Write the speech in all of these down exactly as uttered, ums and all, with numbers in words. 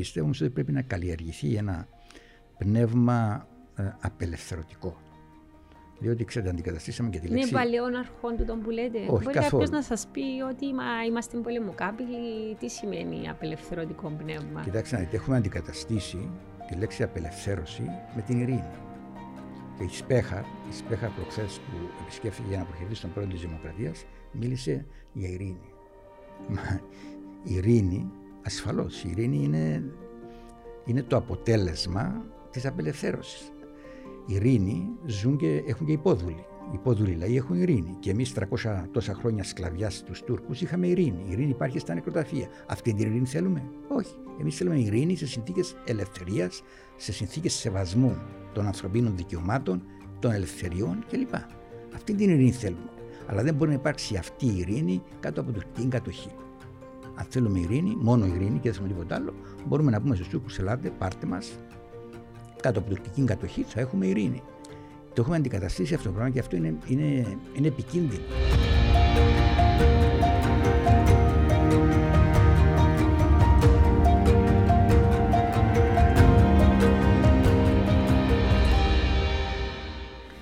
πιστεύω ότι πρέπει να καλλιεργηθεί ένα πνεύμα απελευθερωτικό. Διότι, ξέρετε, αντικαταστήσαμε και τη λέξη. Είναι παλαιών αρχών του τον που λέτε. Όχι, μπορεί καθόλου. Κάποιος να σας πει ότι μα, είμαστε πολεμοκάπηλοι, τι σημαίνει απελευθερωτικό πνεύμα. Κοιτάξτε να δείτε, έχουμε αντικαταστήσει τη λέξη απελευθέρωση με την ειρήνη. Και η Σπέχαρ, η Σπέχαρ προχθές που επισκέφθηκε για να προχειρήσει τον πρόεδρο της Δημοκρατίας, μίλησε για ειρήνη. Μα η ειρήνη, ασφαλώς, η ειρήνη είναι, είναι το αποτέλεσμα της απελευθέρωσης. Η ειρήνη ζουν και έχουν και υπόδουλοι. Οι υπόδουλοι λαοί έχουν ειρήνη. Και εμείς τριακόσια τόσα χρόνια σκλαβιά στους Τούρκους είχαμε ειρήνη. Η ειρήνη υπάρχει στα νεκροταφεία. Αυτή την ειρήνη θέλουμε? Όχι. Εμείς θέλουμε ειρήνη σε συνθήκες ελευθερίας, σε συνθήκες σεβασμού των ανθρωπίνων δικαιωμάτων, των ελευθεριών κλπ. Αυτή την ειρήνη θέλουμε. Αλλά δεν μπορεί να υπάρξει αυτή η ειρήνη κάτω από την κατοχή. Αν θέλουμε ειρήνη, μόνο ειρήνη και δεν θέλουμε τίποτα άλλο, μπορούμε να πούμε στους Τούρκους: ελάτε, πάρτε μας. Κάτω από την τουρκική κατοχή θα έχουμε ειρήνη. Το έχουμε αντικαταστήσει αυτό το πράγμα και αυτό είναι, είναι, είναι επικίνδυνο.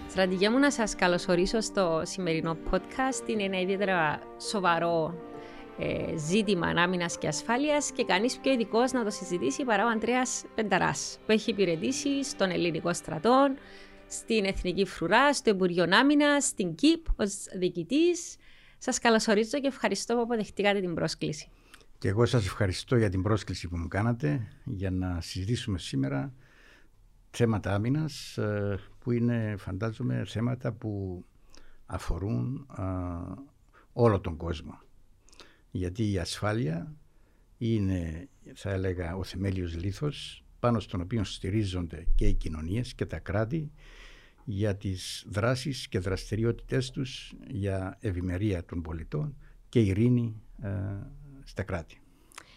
Στρατηγέ μου, να σας καλωσορίσω στο σημερινό podcast. Είναι ένα ιδιαίτερα σοβαρό ε, ζήτημα άμυνας και ασφάλειας και κανείς πιο ειδικός να το συζητήσει παρά ο Ανδρέας Πενταράς, που έχει υπηρετήσει στον Ελληνικό Στρατό, στην Εθνική Φρουρά, στο Υπουργείο Άμυνας, στην ΚΥΠ ως διοικητής. Σας καλωσορίζω και ευχαριστώ που αποδεχτήκατε την πρόσκληση. Και εγώ σας ευχαριστώ για την πρόσκληση που μου κάνατε για να συζητήσουμε σήμερα θέματα άμυνας, που είναι, φαντάζομαι, θέματα που αφορούν α, όλο τον κόσμο. Γιατί η ασφάλεια είναι, θα έλεγα, ο θεμέλιος λίθος πάνω στον οποίο στηρίζονται και οι κοινωνίες και τα κράτη για τις δράσεις και δραστηριότητες τους για ευημερία των πολιτών και ειρήνη α, στα κράτη.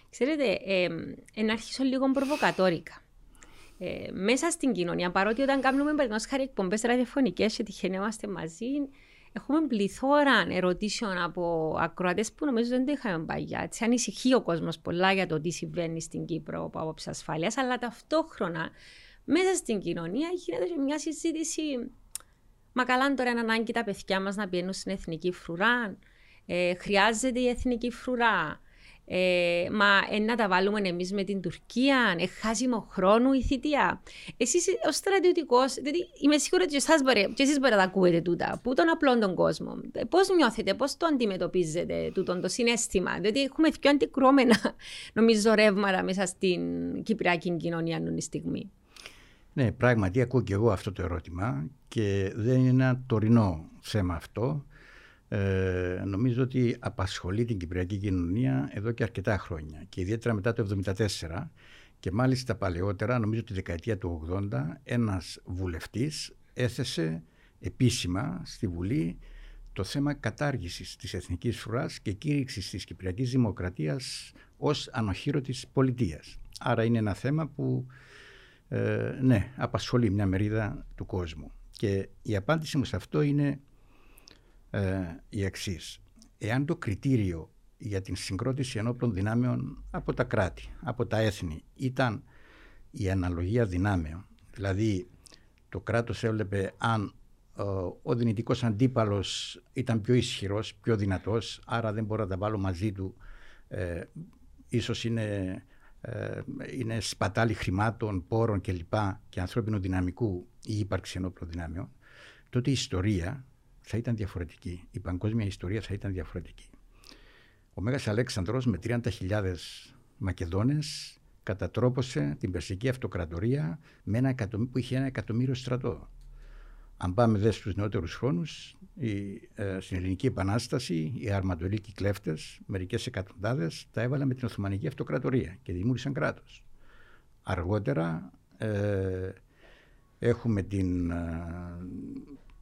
Ξέρετε, ε, ε, να αρχίσω λίγο προβοκατόρικα. Ε, μέσα στην κοινωνία, παρότι όταν κάνουμε παραδείγματος χάρη εκπομπές ραδιοφωνικές και τυχαίνει να είμαστε μαζί, έχουμε πληθώρα ερωτήσεων από ακροατές που νομίζω δεν το είχαμε πάει. Έτσι, ανησυχεί ο κόσμος πολλά για το τι συμβαίνει στην Κύπρο από άποψη ασφάλειας, αλλά ταυτόχρονα μέσα στην κοινωνία γίνεται και μια συζήτηση. Μα καλά, τώρα είναι ανάγκη τα παιδιά μας να πηγαίνουν στην Εθνική Φρουρά, ε, χρειάζεται η Εθνική Φρουρά. Ε, μα ε, να τα βάλουμε εμείς με την Τουρκία, ε, χάσιμο χρόνο η θητεία. Εσείς ως στρατιωτικός, δηλαδή είμαι σίγουρη ότι εσάς μπορεί, και εσείς μπορεί να τα ακούετε τούτα, που τον απλόν τον κόσμο. Ε, πώς νιώθετε, πώς το αντιμετωπίζετε τούτον το συναίσθημα? Δηλαδή έχουμε πιο αντικρώμενα, νομίζω, ρεύματα μέσα στην κυπριακή κοινωνία αυτή τη στιγμή. Ναι, πράγματι ακούω και εγώ αυτό το ερώτημα και δεν είναι ένα τωρινό θέμα αυτό. Ε, νομίζω ότι απασχολεί την κυπριακή κοινωνία εδώ και αρκετά χρόνια και ιδιαίτερα μετά το χίλια εννιακόσια εβδομήντα τέσσερα, και μάλιστα παλαιότερα, νομίζω τη δεκαετία του ογδόντα, ένας βουλευτής έθεσε επίσημα στη Βουλή το θέμα κατάργησης της Εθνικής Φρουράς και κήρυξης της Κυπριακής Δημοκρατίας ως ανοχήρωτης πολιτείας. Άρα είναι ένα θέμα που ε, ναι, απασχολεί μια μερίδα του κόσμου και η απάντηση μου σε αυτό είναι Ε, η εξής. Εάν το κριτήριο για την συγκρότηση ενόπλων δυνάμεων από τα κράτη, από τα έθνη, ήταν η αναλογία δυνάμεων, δηλαδή το κράτος έβλεπε αν ε, ο δυνητικός αντίπαλος ήταν πιο ισχυρός, πιο δυνατός, άρα δεν μπορώ να τα βάλω μαζί του, ε, ίσως είναι, ε, είναι σπατάλη χρημάτων, πόρων κλπ. Και, και ανθρώπινου δυναμικού η ύπαρξη ενόπλων δυνάμεων, τότε η ιστορία θα ήταν διαφορετική. Η παγκόσμια ιστορία θα ήταν διαφορετική. Ο Μέγας Αλέξανδρος με τριάντα χιλιάδες Μακεδόνες κατατρόπωσε την Περσική Αυτοκρατορία με ένα εκατομ... που είχε ένα εκατομμύριο στρατό. Αν πάμε δε στους νεότερους χρόνους, η, ε, στην Ελληνική Επανάσταση, οι αρματολίκοι κλέφτες, μερικές εκατοντάδες, τα έβαλαν με την Οθωμανική Αυτοκρατορία και δημιούργησαν κράτος. Αργότερα ε, έχουμε την... Ε,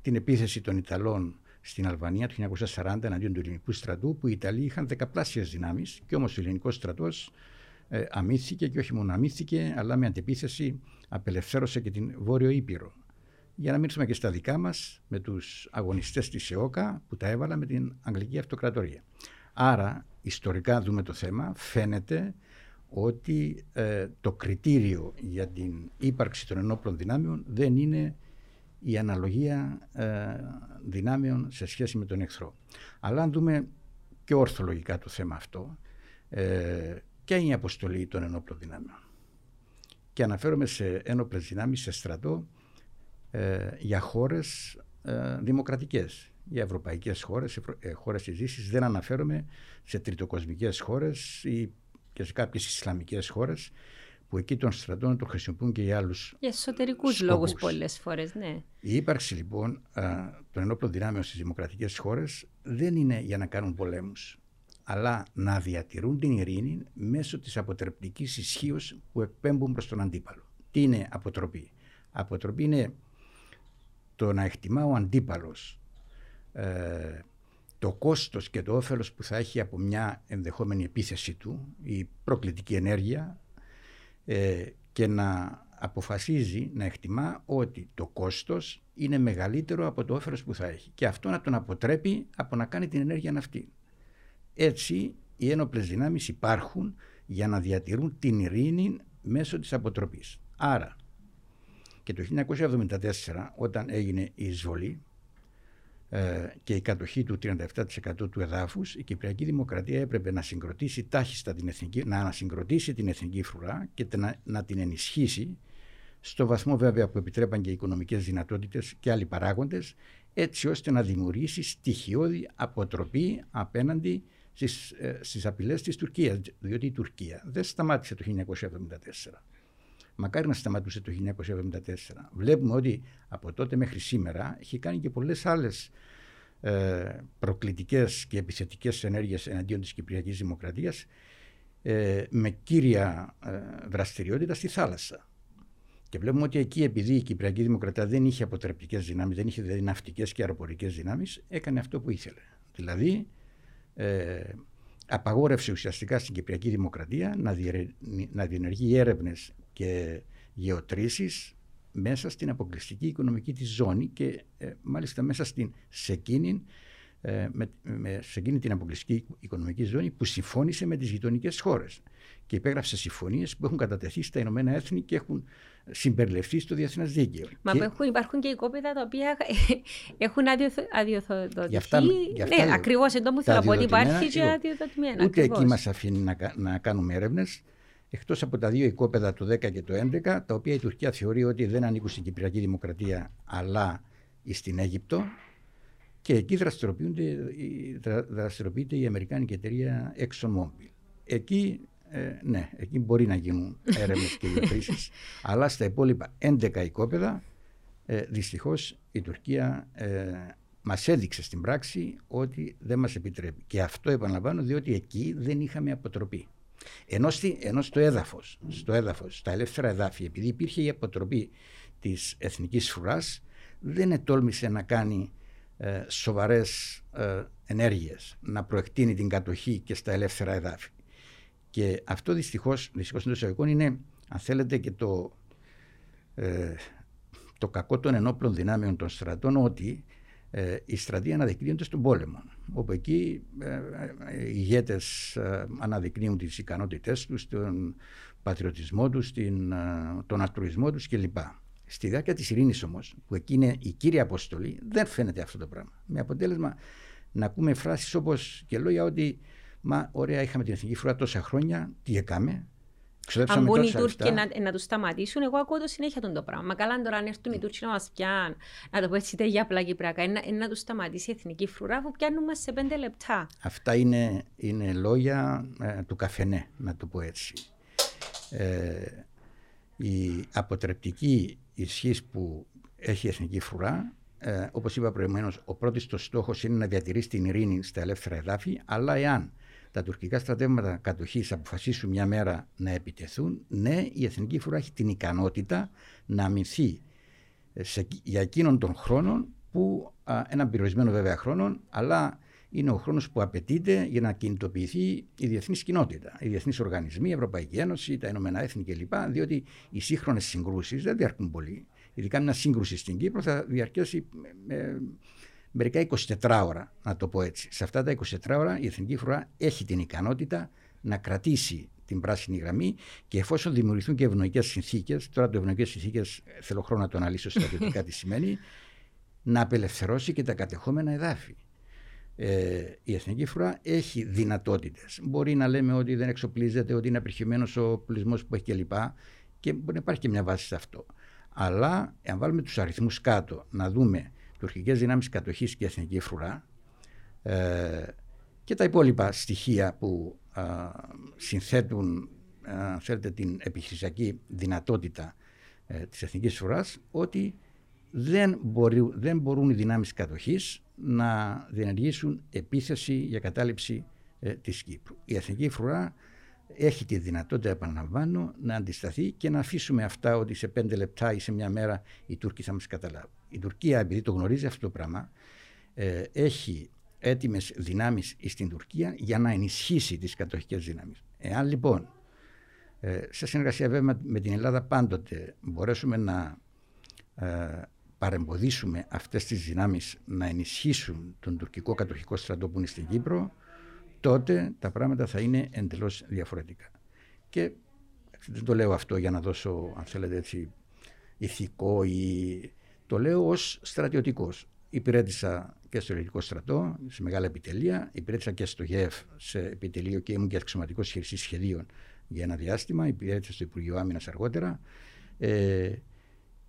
την επίθεση των Ιταλών στην Αλβανία το χίλια εννιακόσια σαράντα εναντίον του ελληνικού στρατού, που οι Ιταλοί είχαν δεκαπλάσιες δυνάμεις και όμως ο ελληνικός στρατός ε, αμύθηκε, και όχι μόνο αμύθηκε, αλλά με αντεπίθεση απελευθέρωσε και την Βόρειο Ήπειρο. Για να μην έρθουμε και στα δικά μας με τους αγωνιστές της ΕΟΚΑ που τα έβαλα με την Αγγλική Αυτοκρατορία. Άρα, ιστορικά δούμε το θέμα, φαίνεται ότι ε, το κριτήριο για την ύπαρξη των ενόπλων δυνάμεων δεν είναι η αναλογία ε, δυνάμεων σε σχέση με τον εχθρό. Αλλά αν δούμε και ορθολογικά το θέμα αυτό, ε, ποια είναι η αποστολή των ενόπλων δυνάμεων. Και αναφέρομαι σε ένοπλες δυνάμεις, σε στρατό, ε, για χώρες ε, δημοκρατικές, για ευρωπαϊκές χώρες, ε, χώρες της Δύσης. Δεν αναφέρομαι σε τριτοκοσμικές χώρες ή και σε κάποιες ισλαμικές χώρες, που εκεί των στρατών το χρησιμοποιούν και για άλλους. Για εσωτερικούς λόγους πολλές φορές, ναι. Η ύπαρξη λοιπόν των ενόπλων δυνάμεων στις δημοκρατικές χώρες δεν είναι για να κάνουν πολέμους, αλλά να διατηρούν την ειρήνη μέσω της αποτρεπτικής ισχύως που εκπέμπουν προς τον αντίπαλο. Τι είναι αποτροπή? Αποτροπή είναι το να εκτιμά ο αντίπαλος ε, το κόστος και το όφελος που θα έχει από μια ενδεχόμενη επίθεση του, η προκλητική ενέργεια, ε, και να αποφασίζει, να εκτιμά ότι το κόστος είναι μεγαλύτερο από το όφελος που θα έχει. Και αυτό να τον αποτρέπει από να κάνει την ενέργεια αυτή. Έτσι, οι ένοπλες δυνάμεις υπάρχουν για να διατηρούν την ειρήνη μέσω της αποτροπής. Άρα, και το χίλια εννιακόσια εβδομήντα τέσσερα, όταν έγινε η εισβολή και η κατοχή του τριάντα επτά τοις εκατό του εδάφους, η Κυπριακή Δημοκρατία έπρεπε να συγκροτήσει τάχιστα την εθνική, να ανασυγκροτήσει την εθνική φρουρά και να, να την ενισχύσει στο βαθμό βέβαια που επιτρέπαν και οι οικονομικές δυνατότητες και άλλοι παράγοντες, έτσι ώστε να δημιουργήσει στοιχειώδη αποτροπή απέναντι στις, ε, στις απειλές της Τουρκίας, διότι η Τουρκία δεν σταμάτησε το χίλια εννιακόσια εβδομήντα τέσσερα. Μακάρι να σταματούσε το χίλια εννιακόσια εβδομήντα τέσσερα. Βλέπουμε ότι από τότε μέχρι σήμερα έχει κάνει και πολλές άλλες προκλητικές και επιθετικές ενέργειες εναντίον της Κυπριακής Δημοκρατίας, με κύρια δραστηριότητα στη θάλασσα. Και βλέπουμε ότι εκεί, επειδή η Κυπριακή Δημοκρατία δεν είχε αποτρεπτικές δυνάμεις, δεν είχε δηλαδή ναυτικές και αεροπορικές δυνάμεις, έκανε αυτό που ήθελε. Δηλαδή ε, απαγόρευσε ουσιαστικά στην Κυπριακή Δημοκρατία να, διερε... να διενεργεί έρευνες και γεωτρήσεις μέσα στην αποκλειστική οικονομική της ζώνη και ε, μάλιστα μέσα στην, σε, εκείνη, ε, με, με, σε εκείνη την αποκλειστική οικονομική ζώνη που συμφώνησε με τις γειτονικές χώρες και υπέγραψε συμφωνίες που έχουν κατατεθεί στα Ηνωμένα Έθνη και έχουν συμπεριληφθεί στο διεθνές δίκαιο. Μα και... υπάρχουν και οικόπεδα τα οποία έχουν αδειοδοτηθεί. Αυτά... Ναι, ακριβώς εδώ μου θέλω να πω ότι υπάρχει και αδειοδοτημένα. Ούτε ακριβώς. Εκεί μας αφήνει να, να κάνουμε έρευνες. Εκτός από τα δύο οικόπεδα του δέκα και του έντεκα, τα οποία η Τουρκία θεωρεί ότι δεν ανήκουν στην Κυπριακή Δημοκρατία αλλά στην Αίγυπτο, και εκεί δραστηριοποιείται η Αμερικάνικη εταιρεία ExxonMobil. Εκεί, ε, ναι, εκεί μπορεί να γίνουν έρευνες και διατρήσεις, αλλά στα υπόλοιπα έντεκα οικόπεδα, ε, δυστυχώς η Τουρκία ε, μας έδειξε στην πράξη ότι δεν μας επιτρέπει. Και αυτό επαναλαμβάνω, διότι εκεί δεν είχαμε αποτροπή. Ενώ, στη, ενώ στο, έδαφος, στο έδαφος, στα ελεύθερα εδάφη, επειδή υπήρχε η αποτροπή της εθνικής φρουράς, δεν ετόλμησε να κάνει ε, σοβαρές ε, ενέργειες, να προεκτείνει την κατοχή και στα ελεύθερα εδάφη. Και αυτό δυστυχώς, δυστυχώς εντός εισαγωγικών, είναι, αν θέλετε, και το, ε, το κακό των ενόπλων δυνάμεων των στρατών, ότι ε, οι στρατοί αναδεικνύονται στον πόλεμο, όπου εκεί ε, οι ηγέτες ε, αναδεικνύουν τις ικανότητές τους, τον πατριωτισμό τους, την, ε, τον αλτρουισμό τους κλπ. Στη διάρκεια της ειρήνης όμως, που εκεί είναι η κύρια αποστολή, δεν φαίνεται αυτό το πράγμα. Με αποτέλεσμα να ακούμε φράσεις όπως και λόγια ότι «Μα ωραία, είχαμε την εθνική φρουρά τόσα χρόνια, τι έκαμε». Αν μπουν οι Τούρκοι να, να τους σταματήσουν, εγώ ακούω το συνέχεια τον το πράγμα. Μα καλά, τώρα αν έρθουν οι Τούρκοι να μας πιάνουν, να το πω έτσι, για απλά κυπριακά, είναι, είναι να τους σταματήσει η εθνική φρουρά που πιάνουν μας σε πέντε λεπτά. Αυτά είναι, είναι λόγια ε, του καφενέ, να το πω έτσι. Ε, η αποτρεπτική ισχύς που έχει η εθνική φρουρά, ε, όπως είπα προηγουμένως, ο πρώτος το στόχος είναι να διατηρήσει την ειρήνη στα ελεύθερα εδάφη, αλλά εάν τα τουρκικά στρατεύματα κατοχής αποφασίσουν μια μέρα να επιτεθούν, ναι, η εθνική φρουρά έχει την ικανότητα να αμυνθεί σε, για εκείνον των χρόνων που, α, έναν περιορισμένο βέβαια χρόνο, αλλά είναι ο χρόνος που απαιτείται για να κινητοποιηθεί η διεθνής κοινότητα, οι διεθνείς οργανισμοί, η Ευρωπαϊκή Ένωση, τα Ηνωμένα Έθνη κλπ. Διότι οι σύγχρονες συγκρούσεις δεν διαρκούν πολύ. Ειδικά μια σύγκρουση στην Κύπρο θα διαρκέσει ε, μερικά είκοσι τέσσερις ώρα, να το πω έτσι. Σε αυτά τα είκοσι τέσσερις ώρα η εθνική φρουρά έχει την ικανότητα να κρατήσει την πράσινη γραμμή και εφόσον δημιουργηθούν και ευνοϊκές συνθήκες, τώρα το ευνοϊκές συνθήκες θέλω χρόνο να το αναλύσω στρατιωτικά τι σημαίνει, να απελευθερώσει και τα κατεχόμενα εδάφη. Ε, η Εθνική Φρουρά έχει δυνατότητες. Μπορεί να λέμε ότι δεν εξοπλίζεται, ότι είναι απερχημένος ο πλεισμός που έχει κλπ. Και μπορεί να υπάρχει και μια βάση σε αυτό. Αλλά αν βάλουμε τους αριθμούς κάτω, να δούμε τουρκικές δυνάμεις κατοχής και Εθνική Φρουρά ε, και τα υπόλοιπα στοιχεία που α, συνθέτουν α, θέλετε, την επιχειρησιακή δυνατότητα ε, της Εθνικής Φρουράς, ότι δεν, μπορεί, δεν μπορούν οι δυνάμεις κατοχής να διενεργήσουν επίθεση για κατάληψη ε, της Κύπρου. Η Εθνική Φρουρά έχει τη δυνατότητα, επαναλαμβάνω, να αντισταθεί και να αφήσουμε αυτά ότι σε πέντε λεπτά ή σε μια μέρα οι Τούρκοι θα μας καταλάβουν. Η Τουρκία, επειδή το γνωρίζει αυτό το πράγμα, ε, έχει έτοιμες δυνάμεις στην Τουρκία για να ενισχύσει τις κατοχικές δυνάμεις. Εάν λοιπόν, ε, σε συνεργασία βέβαια με την Ελλάδα πάντοτε, μπορέσουμε να ε, παρεμποδίσουμε αυτές τις δυνάμεις να ενισχύσουν τον τουρκικό κατοχικό στρατό που είναι στην Κύπρο, τότε τα πράγματα θα είναι εντελώς διαφορετικά. Και δεν το λέω αυτό για να δώσω, αν θέλετε έτσι, ηθικό ή... Το λέω ως στρατιωτικός. Υπηρέτησα και στο ελληνικό στρατό, σε μεγάλα επιτελεία, υπηρέτησα και στο ΓΕΕΦ σε επιτελείο και ήμουν και αξιωματικός χειριστής σχεδίων για ένα διάστημα, υπηρέτησα στο Υπουργείο Άμυνας αργότερα ε,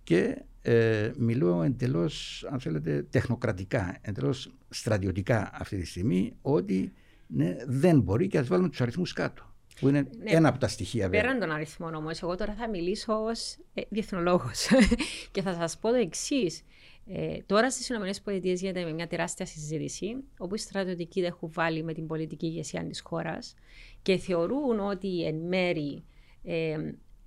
και ε, μιλώ εντελώς, αν θέλετε, τεχνοκρατικά, εντελώς στρατιωτικά αυτή τη στιγμή, ότι ναι, δεν μπορεί και ας βάλουμε τους αριθμούς κάτω. Που είναι ναι, ένα από τα στοιχεία βέβαια. Πέραν των αριθμών όμως, εγώ τώρα θα μιλήσω ως ε, διεθνολόγος και θα σας πω το εξής. Ε, τώρα στις ΗΠΑ γίνεται με μια τεράστια συζήτηση, όπου οι στρατιωτικοί τα έχουν βάλει με την πολιτική ηγεσία της χώρας και θεωρούν ότι εν μέρη ε,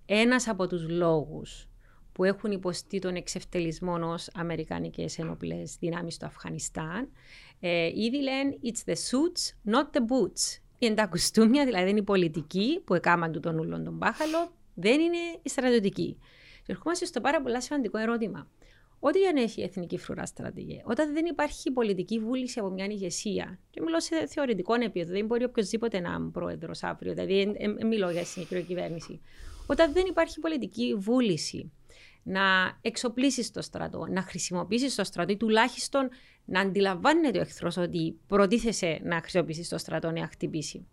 ένας από τους λόγους που έχουν υποστεί τον εξευτελισμό ως αμερικανικές ενόπλες δυνάμεις στο Αφγανιστάν, ε, ήδη λένε «It's the suits, not the boots». Είναι τα κουστούμια, δηλαδή είναι η πολιτική που έκαναν του τον ούλον τον μπάχαλο, δεν είναι η στρατιωτική. Και ερχόμαστε στο πάρα πολύ σημαντικό ερώτημα. Ό,τι για να έχει η Εθνική Φρουρά στρατηγέ, όταν δεν υπάρχει πολιτική βούληση από μια ηγεσία, και μιλώ σε θεωρητικό επίπεδο, δεν μπορεί οποιοδήποτε να είναι πρόεδρος αύριο, δηλαδή ε, ε, μιλώ για συγκεκριμένη κυβέρνηση. Όταν δεν υπάρχει πολιτική βούληση να εξοπλίσει το στρατό, να χρησιμοποιήσει το στρατό ή τουλάχιστον να αντιλαμβάνεται ο εχθρός ότι προτίθεσε να χρησιμοποιήσει το στρατό να χτυπήσει.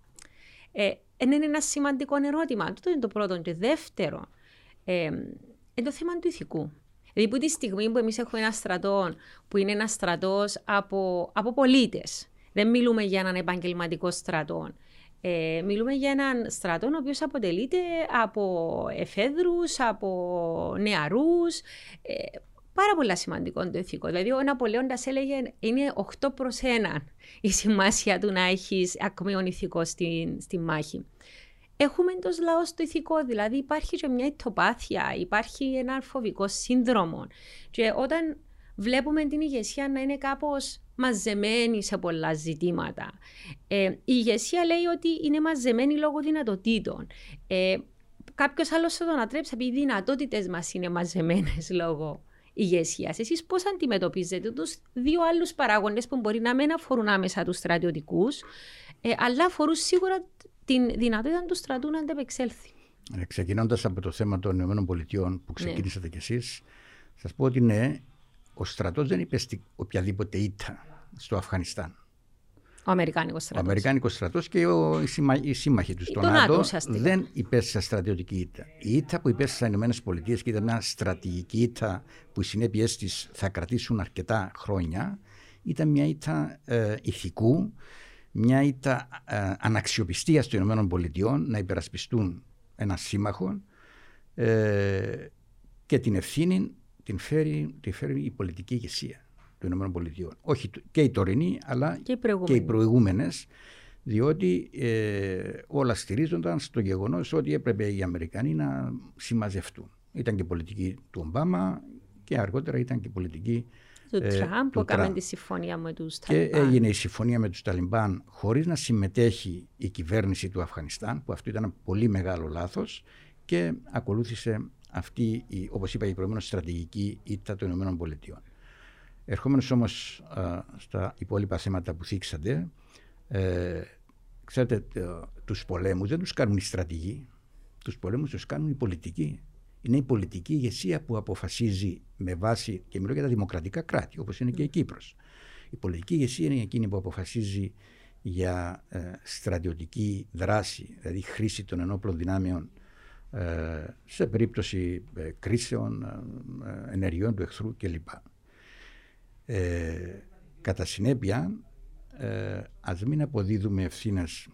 Ε, είναι ένα σημαντικό ερώτημα. Αυτό είναι το πρώτο. Και δεύτερο, ε, είναι το θέμα του ηθικού. Δηλαδή, που τη στιγμή που εμείς έχουμε ένα στρατό που είναι ένα στρατός από, από πολίτες, δεν μιλούμε για έναν επαγγελματικό στρατό. Ε, μιλούμε για έναν στρατό ο οποίος αποτελείται από εφέδρους, από νεαρούς, ε, πάρα πολύ σημαντικό το ηθικό. Δηλαδή ο Ναπολέοντας έλεγε είναι οκτώ προς ένα η σημασία του να έχεις ακμαίον ηθικό στην, στην μάχη. Έχουμε εντός λαός το ηθικό, δηλαδή υπάρχει και μια ηττοπάθεια, υπάρχει ένα φοβικό σύνδρομο και όταν βλέπουμε την ηγεσία να είναι κάπως μαζεμένη σε πολλά ζητήματα. Ε, η ηγεσία λέει ότι είναι μαζεμένη λόγω δυνατοτήτων. Ε, κάποιος άλλος θα τον ατρέψει επειδή οι δυνατότητες μας είναι μαζεμένες λόγω ηγεσίας. Εσείς πώς αντιμετωπίζετε τους δύο άλλους παράγοντες που μπορεί να μην αφορούν άμεσα τους στρατιωτικούς, ε, αλλά αφορούν σίγουρα την δυνατότητα του στρατού να αντεπεξέλθει. Ε, ξεκινώντας από το θέμα των ΗΠΑ που ξεκίνησατε ναι. κι εσείς, σας πω ότι ναι, ο στρατός δεν υπέστη οποιαδήποτε ήττα στο Αφγανιστάν. Ο Αμερικάνικος στρατός. Ο Αμερικάνικος στρατός και ο, οι, σύμμα, οι σύμμαχοι του στο ΝΑΤΟ δεν υπέστησαν στρατιωτική ήττα. Η ήττα που υπέστησαν οι ΗΠΑ και ήταν μια στρατηγική ήττα που οι συνέπειές της θα κρατήσουν αρκετά χρόνια, ήταν μια ήττα ε, ηθικού, μια ήττα ε, αναξιοπιστίας των ΗΠΑ να υπερασπιστούν έναν σύμμαχο ε, και την ευθύνη την φέρει, την φέρει η πολιτική ηγεσία των ΗΠΑ. Όχι και η τωρινή, αλλά και οι προηγούμενες, προηγούμενες διότι ε, όλα στηρίζονταν στο γεγονός ότι έπρεπε οι Αμερικανοί να συμμαζευτούν. Ήταν και πολιτική του Ομπάμα και αργότερα ήταν και πολιτική του ε, Τραμπ, που έκαναν τη συμφωνία με τους Ταλιμπάν. Και έγινε η συμφωνία με τους Ταλιμπάν χωρίς να συμμετέχει η κυβέρνηση του Αφγανιστάν, που αυτό ήταν ένα πολύ μεγάλο λάθος, και ακολούθησε αυτή, η, όπως είπα, η προηγούμενη στρατηγική ήττα των ΗΠΑ. Ερχόμενος όμως α, στα υπόλοιπα θέματα που θίξατε, ε, Ξέρετε, τους πολέμους δεν τους κάνουν οι στρατηγοί, τους πολέμους τους κάνουν οι πολιτικοί. Είναι η πολιτική ηγεσία που αποφασίζει με βάση, και μιλώ για τα δημοκρατικά κράτη, όπως είναι και η Κύπρος. Η πολιτική ηγεσία είναι εκείνη που αποφασίζει για ε, στρατιωτική δράση, δηλαδή χρήση των ενόπλων δυνάμεων ε, σε περίπτωση ε, κρίσεων, ε, ενεργειών του εχθρού κλπ. Ε, κατά συνέπεια, ε, ας μην αποδίδουμε ευθύνες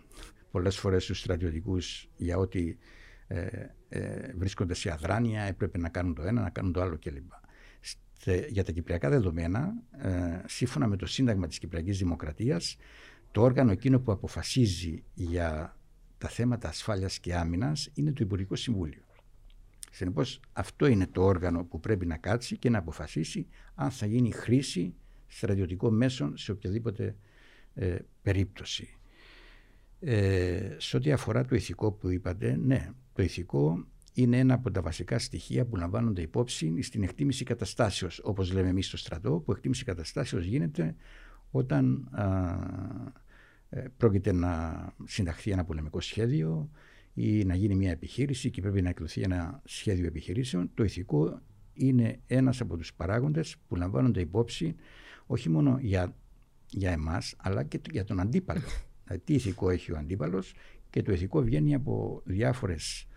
πολλές φορές στους στρατιωτικούς για ότι ε, ε, βρίσκονται σε αδράνεια, έπρεπε να κάνουν το ένα, να κάνουν το άλλο κλπ. Για τα κυπριακά δεδομένα, ε, σύμφωνα με το Σύνταγμα της Κυπριακής Δημοκρατίας, το όργανο εκείνο που αποφασίζει για τα θέματα ασφάλειας και άμυνας είναι το Υπουργικό Συμβούλιο. Συνεπώς, αυτό είναι το όργανο που πρέπει να κάτσει και να αποφασίσει αν θα γίνει χρήση στρατιωτικών μέσων σε οποιαδήποτε ε, περίπτωση. Ε, σε ό,τι αφορά το ηθικό που είπατε, ναι, το ηθικό είναι ένα από τα βασικά στοιχεία που λαμβάνονται υπόψη στην εκτίμηση καταστάσεως, όπως λέμε εμείς στο στρατό, που εκτίμηση καταστάσεως γίνεται όταν α, πρόκειται να συνταχθεί ένα πολεμικό σχέδιο ή να γίνει μια επιχείρηση και πρέπει να εκδοθεί ένα σχέδιο επιχειρήσεων. Το ηθικό είναι ένας από τους παράγοντες που λαμβάνονται υπόψη όχι μόνο για, για εμάς, αλλά και για τον αντίπαλο. Δηλαδή, τι ηθικό έχει ο αντίπαλος, και το ηθικό βγαίνει από διάφορες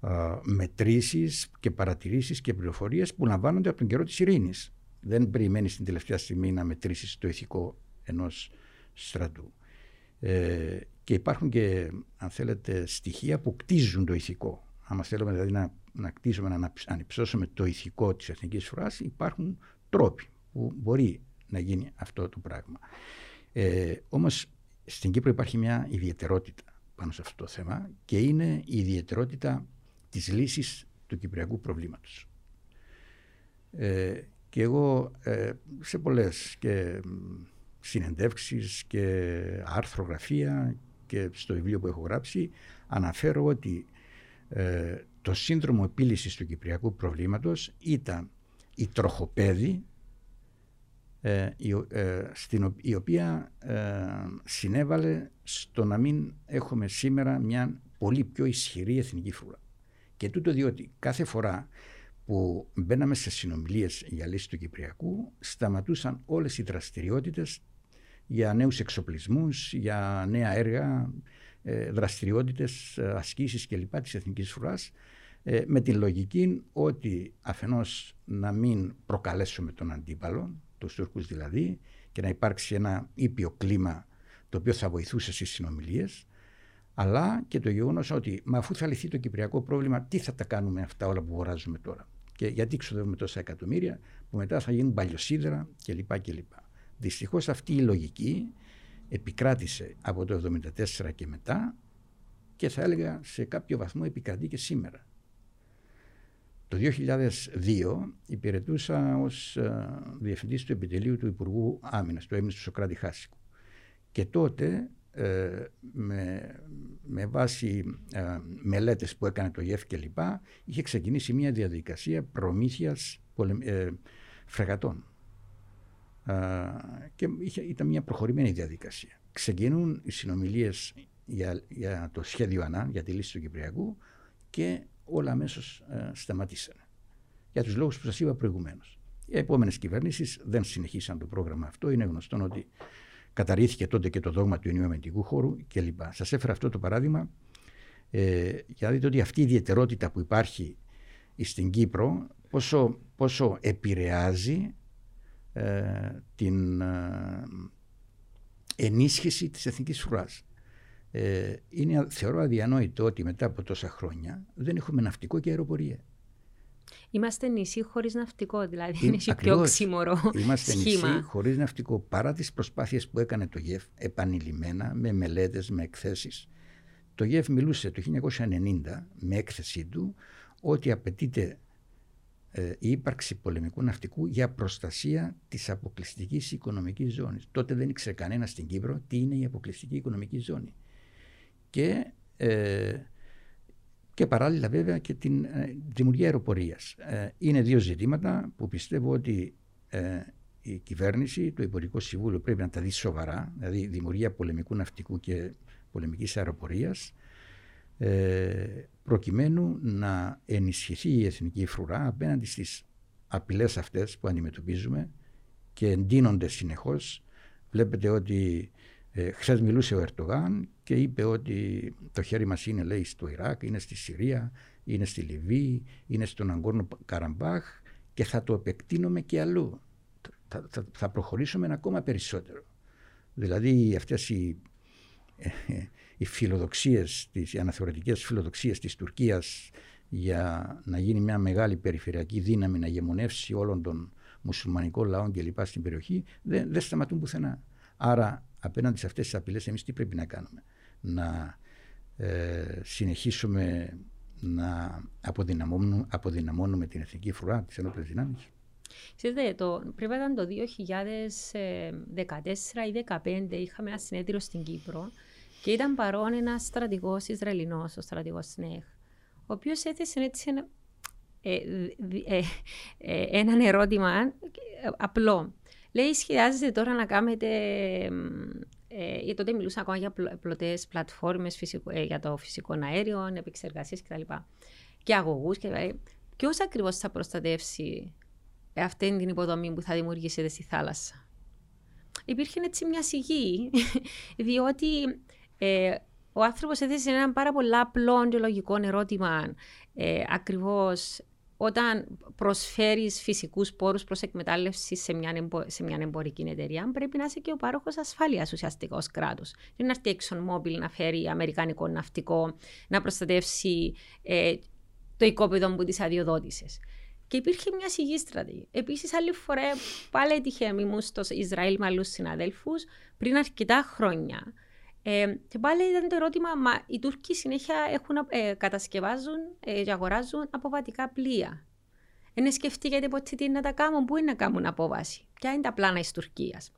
α, μετρήσεις και παρατηρήσεις και πληροφορίες που λαμβάνονται από τον καιρό της ειρήνης. Δεν περιμένει την τελευταία στιγμή να μετρήσεις το ηθικό ενός στρατού. Ε, και υπάρχουν και, αν θέλετε, στοιχεία που κτίζουν το ηθικό. Αν θέλουμε δηλαδή να, να κτίζουμε, να ανυψώσουμε το ηθικό της εθνικής φράσης, υπάρχουν τρόποι που μπορεί να γίνει αυτό το πράγμα. Ε, όμως στην Κύπρο υπάρχει μια ιδιαιτερότητα πάνω σε αυτό το θέμα, και είναι η ιδιαιτερότητα της λύσης του κυπριακού προβλήματος. Ε, Και εγώ σε πολλές και συνεντεύξεις και αρθρογραφία και στο βιβλίο που έχω γράψει αναφέρω ότι το σύνδρομο επίλυσης του κυπριακού προβλήματος ήταν η τροχοπέδη, η οποία συνέβαλε στο να μην έχουμε σήμερα μια πολύ πιο ισχυρή εθνική φρουρά. Και τούτο διότι κάθε φορά που μπαίναμε σε συνομιλίες για λύση του Κυπριακού, σταματούσαν όλες οι δραστηριότητες για νέους εξοπλισμούς, για νέα έργα, δραστηριότητες, ασκήσεις κλπ. Της εθνικής φρουράς, με την λογική ότι αφενός να μην προκαλέσουμε τον αντίπαλο, τους Τούρκους δηλαδή, και να υπάρξει ένα ήπιο κλίμα το οποίο θα βοηθούσε στις συνομιλίες, αλλά και το γεγονός ότι μα αφού θα λυθεί το κυπριακό πρόβλημα, τι θα τα κάνουμε αυτά όλα που αγοράζουμε τώρα. Και γιατί ξοδεύουμε τόσα εκατομμύρια που μετά θα γίνουν παλιοσίδερα κλπ. κλπ. Δυστυχώς αυτή η λογική επικράτησε από το χίλια εννιακόσια εβδομήντα τέσσερα και μετά, και θα έλεγα σε κάποιο βαθμό επικρατεί και σήμερα. Το δύο χιλιάδες δύο υπηρετούσα ως διευθυντής του επιτελείου του Υπουργού Άμυνας, του Έμεινας του Σοκράτη Χάσικου. Και τότε Ε, με, με βάση ε, μελέτες που έκανε το ΓΕΕΦ και λοιπά, είχε ξεκινήσει μια διαδικασία προμήθειας πολεμ, ε, φρεγατών ε, και είχε, ήταν μια προχωρημένη διαδικασία. Ξεκινούν οι συνομιλίες για, για το σχέδιο ΑΝΑ, για τη λύση του Κυπριακού, και όλα αμέσως ε, σταματήσανε για τους λόγους που σας είπα προηγουμένως. Οι επόμενες κυβερνήσεις δεν συνεχίσαν το πρόγραμμα αυτό. Είναι γνωστό ότι καταρρύφθηκε τότε και το δόγμα του ενιαίου αμυντικού χώρου κλπ. Σας έφερα αυτό το παράδειγμα ε, για να δείτε ότι αυτή η ιδιαιτερότητα που υπάρχει στην Κύπρο πόσο, πόσο επηρεάζει ε, την ε, ενίσχυση της εθνικής φρουράς. Ε, είναι, θεωρώ αδιανόητο ότι μετά από τόσα χρόνια δεν έχουμε ναυτικό και αεροπορία. Είμαστε νησί χωρίς ναυτικό, δηλαδή είναι ακριβώς, πιο οξύμορο σχήμα. Είμαστε νησί χωρίς ναυτικό, παρά τις προσπάθειες που έκανε το ΓΕΕΦ επανειλημμένα, με μελέτες, με εκθέσεις. Το ΓΕΕΦ μιλούσε το χίλια εννιακόσια ενενήντα με έκθεσή του ότι απαιτείται ε, η ύπαρξη πολεμικού ναυτικού για προστασία της αποκλειστικής οικονομικής ζώνης. Τότε δεν ήξερε κανένα στην Κύπρο τι είναι η αποκλειστική οικονομική ζώνη. Και... Ε, και παράλληλα βέβαια και την ε, δημιουργία αεροπορίας. Ε, είναι δύο ζητήματα που πιστεύω ότι ε, η κυβέρνηση, το Υπουργικό Συμβούλιο πρέπει να τα δει σοβαρά, δηλαδή δημιουργία πολεμικού ναυτικού και πολεμικής αεροπορίας, προκειμένου να ενισχυθεί η εθνική φρουρά απέναντι στις απειλές αυτές που αντιμετωπίζουμε και εντείνονται συνεχώς. Βλέπετε ότι ε, χθες μιλούσε ο Ερντογάν και είπε ότι το χέρι μας είναι, λέει, στο Ιράκ, είναι στη Συρία, είναι στη Λιβύη, είναι στον Αγκόρνο Καραμπάχ και θα το επεκτείνουμε και αλλού. Θα, θα, θα προχωρήσουμε ακόμα περισσότερο. Δηλαδή αυτές οι, ε, οι φιλοδοξίες, τις αναθεωρητικές φιλοδοξίες της Τουρκίας για να γίνει μια μεγάλη περιφερειακή δύναμη, να γεμονεύσει όλων των μουσουλμανικών λαών κλπ. Στην περιοχή, δεν, δεν σταματούν πουθενά. Άρα απέναντι σε αυτές τις απειλές εμείς τι πρέπει να κάνουμε? Να ε, συνεχίσουμε να αποδυναμώνουμε, αποδυναμώνουμε την εθνική φρουρά, τις ενόπλες δυνάμεις. Ξέρετε, το, πριν ήταν το δύο χιλιάδες δεκατέσσερα ή δύο χιλιάδες δεκαπέντε είχαμε ένα συνέδριο στην Κύπρο και ήταν παρόν ένας στρατηγός Ισραηλινός, ο στρατηγός Νέχ, ο οποίος έθεσε έτσι ένα, ε, ε, ε, ε, έναν ερώτημα απλό. Λέει, σχεδιάζεται τώρα να κάνετε, ε, τότε μιλούσα ακόμα για πλωτές πλατφόρμες φυσικο, ε, για το φυσικό αέριο, επεξεργασίες κτλ. Και αγωγούς κτλ. Ποιος ακριβώς θα προστατεύσει αυτή είναι την υποδομή που θα δημιουργήσετε στη θάλασσα? Υπήρχε έτσι μια σιγή, διότι ε, ο άνθρωπος έθεσε ένα πάρα πολλά απλό και λογικό ερώτημα. Ε, ακριβώς όταν προσφέρεις φυσικούς πόρους προς εκμετάλλευση σε μια, εμπο, σε μια εμπορική εταιρεία, πρέπει να είσαι και ο πάροχος ασφάλειας ουσιαστικά ως κράτος. Δεν αρκεί η ExxonMobil να φέρει αμερικανικό ναυτικό, να προστατεύσει ε, το οικόπεδο που της αδειοδότησες. Και υπήρχε μια σιγή στρατηγική. Επίσης, άλλη φορά, πάλι τυχαία ήμουν στο Ισραήλ με άλλους συναδέλφους πριν αρκετά χρόνια. Ε, και πάλι ήταν το ερώτημα, μα οι Τούρκοι συνέχεια έχουν, ε, κατασκευάζουν ε, και αγοράζουν αποβατικά πλοία. Δεν σκεφτείτε ποτέ τι είναι να τα κάνουν, πού είναι να κάνουν απόβαση, ποια είναι τα πλάνα της Τουρκίας.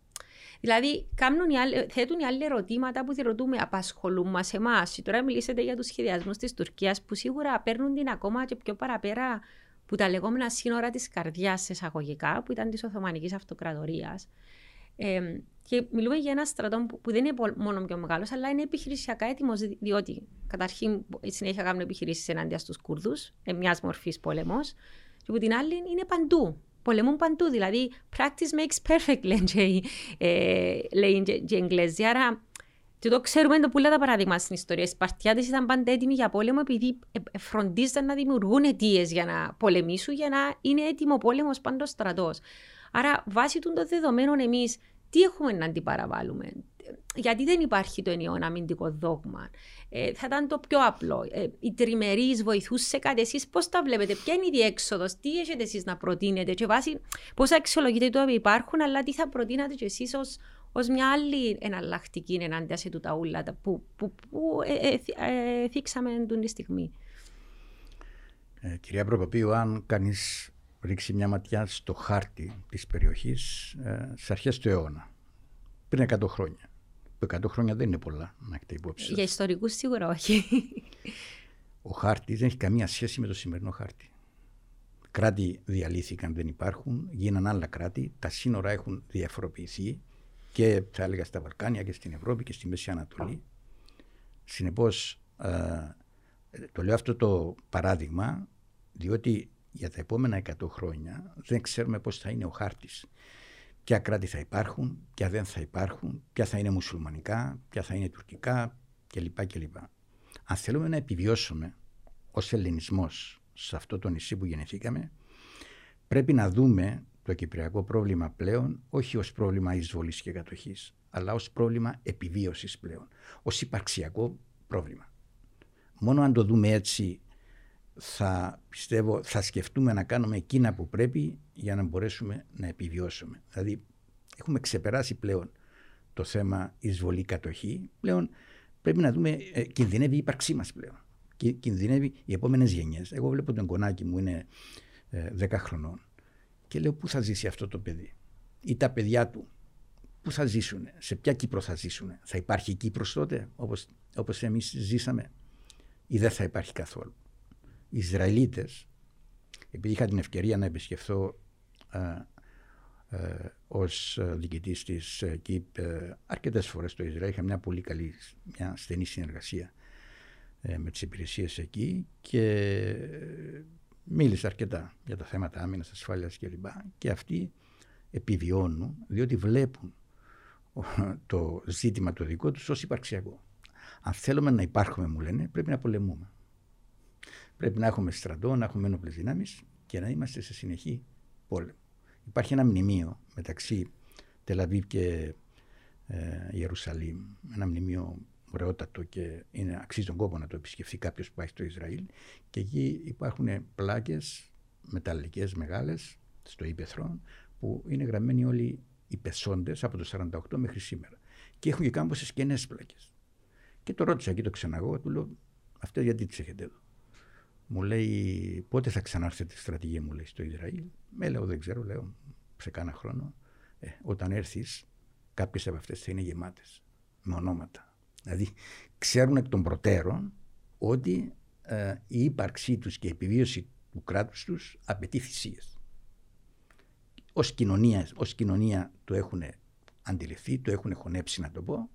Δηλαδή, κάνουν οι άλλοι, θέτουν οι άλλοι ερωτήματα που διερωτούμε, απασχολούν μας εμάς. Τώρα μιλήσατε για τους σχεδιασμούς της Τουρκίας που σίγουρα παίρνουν την ακόμα και πιο παραπέρα που τα λεγόμενα σύνορα της καρδιάς εισαγωγικά, που ήταν της Οθωμανικής Αυτοκρατορίας. Ε, και μιλούμε για ένα στρατό που, που δεν είναι μόνο πιο μεγάλος, αλλά είναι επιχειρησιακά έτοιμος, διότι καταρχήν συνέχεια κάνουν επιχειρήσεις ενάντια στους Κούρδους, μιας μορφής πόλεμος, και που την άλλη είναι παντού. Πολεμούν παντού, δηλαδή practice makes perfect, λέει και οι Εγγλέζοι. Άρα, και το ξέρουμε το πολλά τα παράδειγμα στην ιστορία. Οι Σπαρτιάτες ήταν πάντα έτοιμοι για πόλεμο επειδή φροντίζαν να δημιουργούν αιτίες για να πολεμήσουν, για να είναι έτοιμο πόλεμος πάντα ο στρατός. Άρα, βάσει των δεδομένων, εμείς τι έχουμε να αντιπαραβάλλουμε? Γιατί δεν υπάρχει το ενιαίο αμυντικό δόγμα? Ε, θα ήταν το πιο απλό. Ε, οι τριμερείς βοηθούσε κάτι. Εσείς πώς τα βλέπετε? Ποια είναι η διέξοδος? Τι έχετε εσείς να προτείνετε? Και βάσει πώς αξιολογείτε το ότι υπάρχουν, αλλά τι θα προτείνατε κι εσείς ως. Ως μια άλλη εναλλακτική ενάντια σε τούτα ούλα που, που, που ε, ε, ε, θίξαμε εντούν τη στιγμή. Ε, κυρία Προκοπίου, αν κανείς ρίξει μια ματιά στο χάρτη της περιοχής ε, στις αρχές του αιώνα, πριν εκατό χρόνια, που εκατό χρόνια δεν είναι πολλά, να έχετε υπόψη. Για ιστορικούς σίγουρα όχι. Ο χάρτης δεν έχει καμία σχέση με το σημερινό χάρτη. Κράτη διαλύθηκαν, δεν υπάρχουν, γίναν άλλα κράτη, τα σύνορα έχουν διαφοροποιηθεί, και θα έλεγα στα Βαλκάνια και στην Ευρώπη και στη Μέση Ανατολή. Συνεπώς, το λέω αυτό το παράδειγμα, διότι για τα επόμενα εκατό χρόνια δεν ξέρουμε πώς θα είναι ο χάρτης. Ποια κράτη θα υπάρχουν, ποια δεν θα υπάρχουν, ποια θα είναι μουσουλμανικά, ποια θα είναι τουρκικά κλπ. κλπ. Αν θέλουμε να επιβιώσουμε ως ελληνισμός σε αυτό το νησί που γεννηθήκαμε, πρέπει να δούμε το κυπριακό πρόβλημα πλέον όχι ως πρόβλημα εισβολής και κατοχής, αλλά ως πρόβλημα επιβίωσης πλέον, ως υπαρξιακό πρόβλημα. Μόνο αν το δούμε έτσι θα, πιστεύω, θα σκεφτούμε να κάνουμε εκείνα που πρέπει για να μπορέσουμε να επιβιώσουμε. Δηλαδή έχουμε ξεπεράσει πλέον το θέμα εισβολή-κατοχή, πλέον πρέπει να δούμε, ε, κινδυνεύει η ύπαρξή μας πλέον, κινδυνεύει οι επόμενες γενιές. Εγώ βλέπω τον εγγονάκι μου είναι ε, δέκα χρονών. Και λέω, πού θα ζήσει αυτό το παιδί ή τα παιδιά του? Πού θα ζήσουν, σε ποια Κύπρο θα ζήσουν? Θα υπάρχει Κύπρος τότε όπως, όπως εμείς ζήσαμε, ή δεν θα υπάρχει καθόλου? Οι Ισραηλίτες, επειδή είχα την ευκαιρία να επισκεφθώ α, ως διοικητής της ΚΥΠ αρκετές φορές στο Ισραήλ. Είχα μια πολύ καλή, μια στενή συνεργασία με τις υπηρεσίες εκεί και μίλησα αρκετά για τα θέματα άμυνας, ασφάλειας κλπ. Και αυτοί επιβιώνουν διότι βλέπουν το ζήτημα το δικό τους ως υπαρξιακό. Αν θέλουμε να υπάρχουμε, μου λένε, πρέπει να πολεμούμε. Πρέπει να έχουμε στρατό, να έχουμε ένοπλες δυνάμεις και να είμαστε σε συνεχή πόλεμο. Υπάρχει ένα μνημείο μεταξύ Τελαβίβ και ε, Ιερουσαλήμ. Ένα μνημείο ωραιότατο και είναι αξίζει τον κόπο να το επισκεφθεί κάποιος που πάει στο Ισραήλ. Και εκεί υπάρχουν πλάκες μεταλλικές μεγάλες στο ύπαιθρο που είναι γραμμένοι όλοι οι πεσόντες από το σαράντα οκτώ μέχρι σήμερα. Και έχουν και κάμποσες κενές πλάκες. Και το ρώτησα εκεί το ξαναγώ, του λέω αυτές γιατί τις έχετε εδώ. Μου λέει πότε θα ξανάρθετε τη στρατηγία μου λέει στο Ισραήλ. Με λέω δεν ξέρω, λέω σε κάνα χρόνο. Ε, όταν έρθεις κάποιες από αυτές θα είναι γεμάτες με ονόματα. Δηλαδή ξέρουν εκ των προτέρων ότι ε, η ύπαρξή τους και η επιβίωση του κράτους τους απαιτεί θυσίες. Ως κοινωνία, ως κοινωνία το έχουν αντιληφθεί, το έχουν χωνέψει να το πω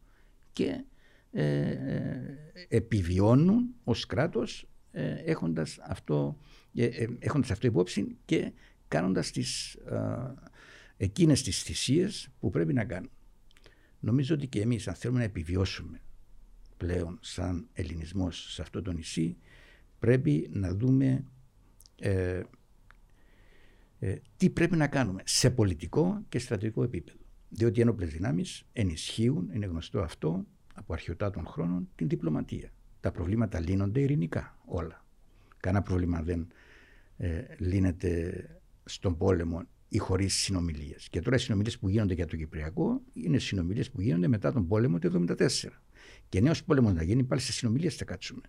και ε, ε, επιβιώνουν ως κράτος έχοντας αυτό, έχοντας αυτό υπόψη και κάνοντας τις, α, εκείνες τις θυσίες που πρέπει να κάνουν. Νομίζω ότι και εμείς αν θέλουμε να επιβιώσουμε πλέον σαν ελληνισμός σε αυτό το νησί πρέπει να δούμε ε, ε, τι πρέπει να κάνουμε σε πολιτικό και στρατηγικό επίπεδο. Διότι οι ένοπλες δυνάμεις ενισχύουν, είναι γνωστό αυτό από αρχαιοτά των χρόνων, την διπλωματία. Τα προβλήματα λύνονται ειρηνικά όλα. Κανένα πρόβλημα δεν ε, λύνεται στον πόλεμο ή χωρίς συνομιλίες. Και τώρα οι συνομιλίες που γίνονται για το Κυπριακό είναι συνομιλίες που γίνονται μετά τον πόλεμο του χίλια εννιακόσια εβδομήντα τέσσερα. Και νέος πόλεμος να γίνει πάλι σε συνομιλίες θα κάτσουμε.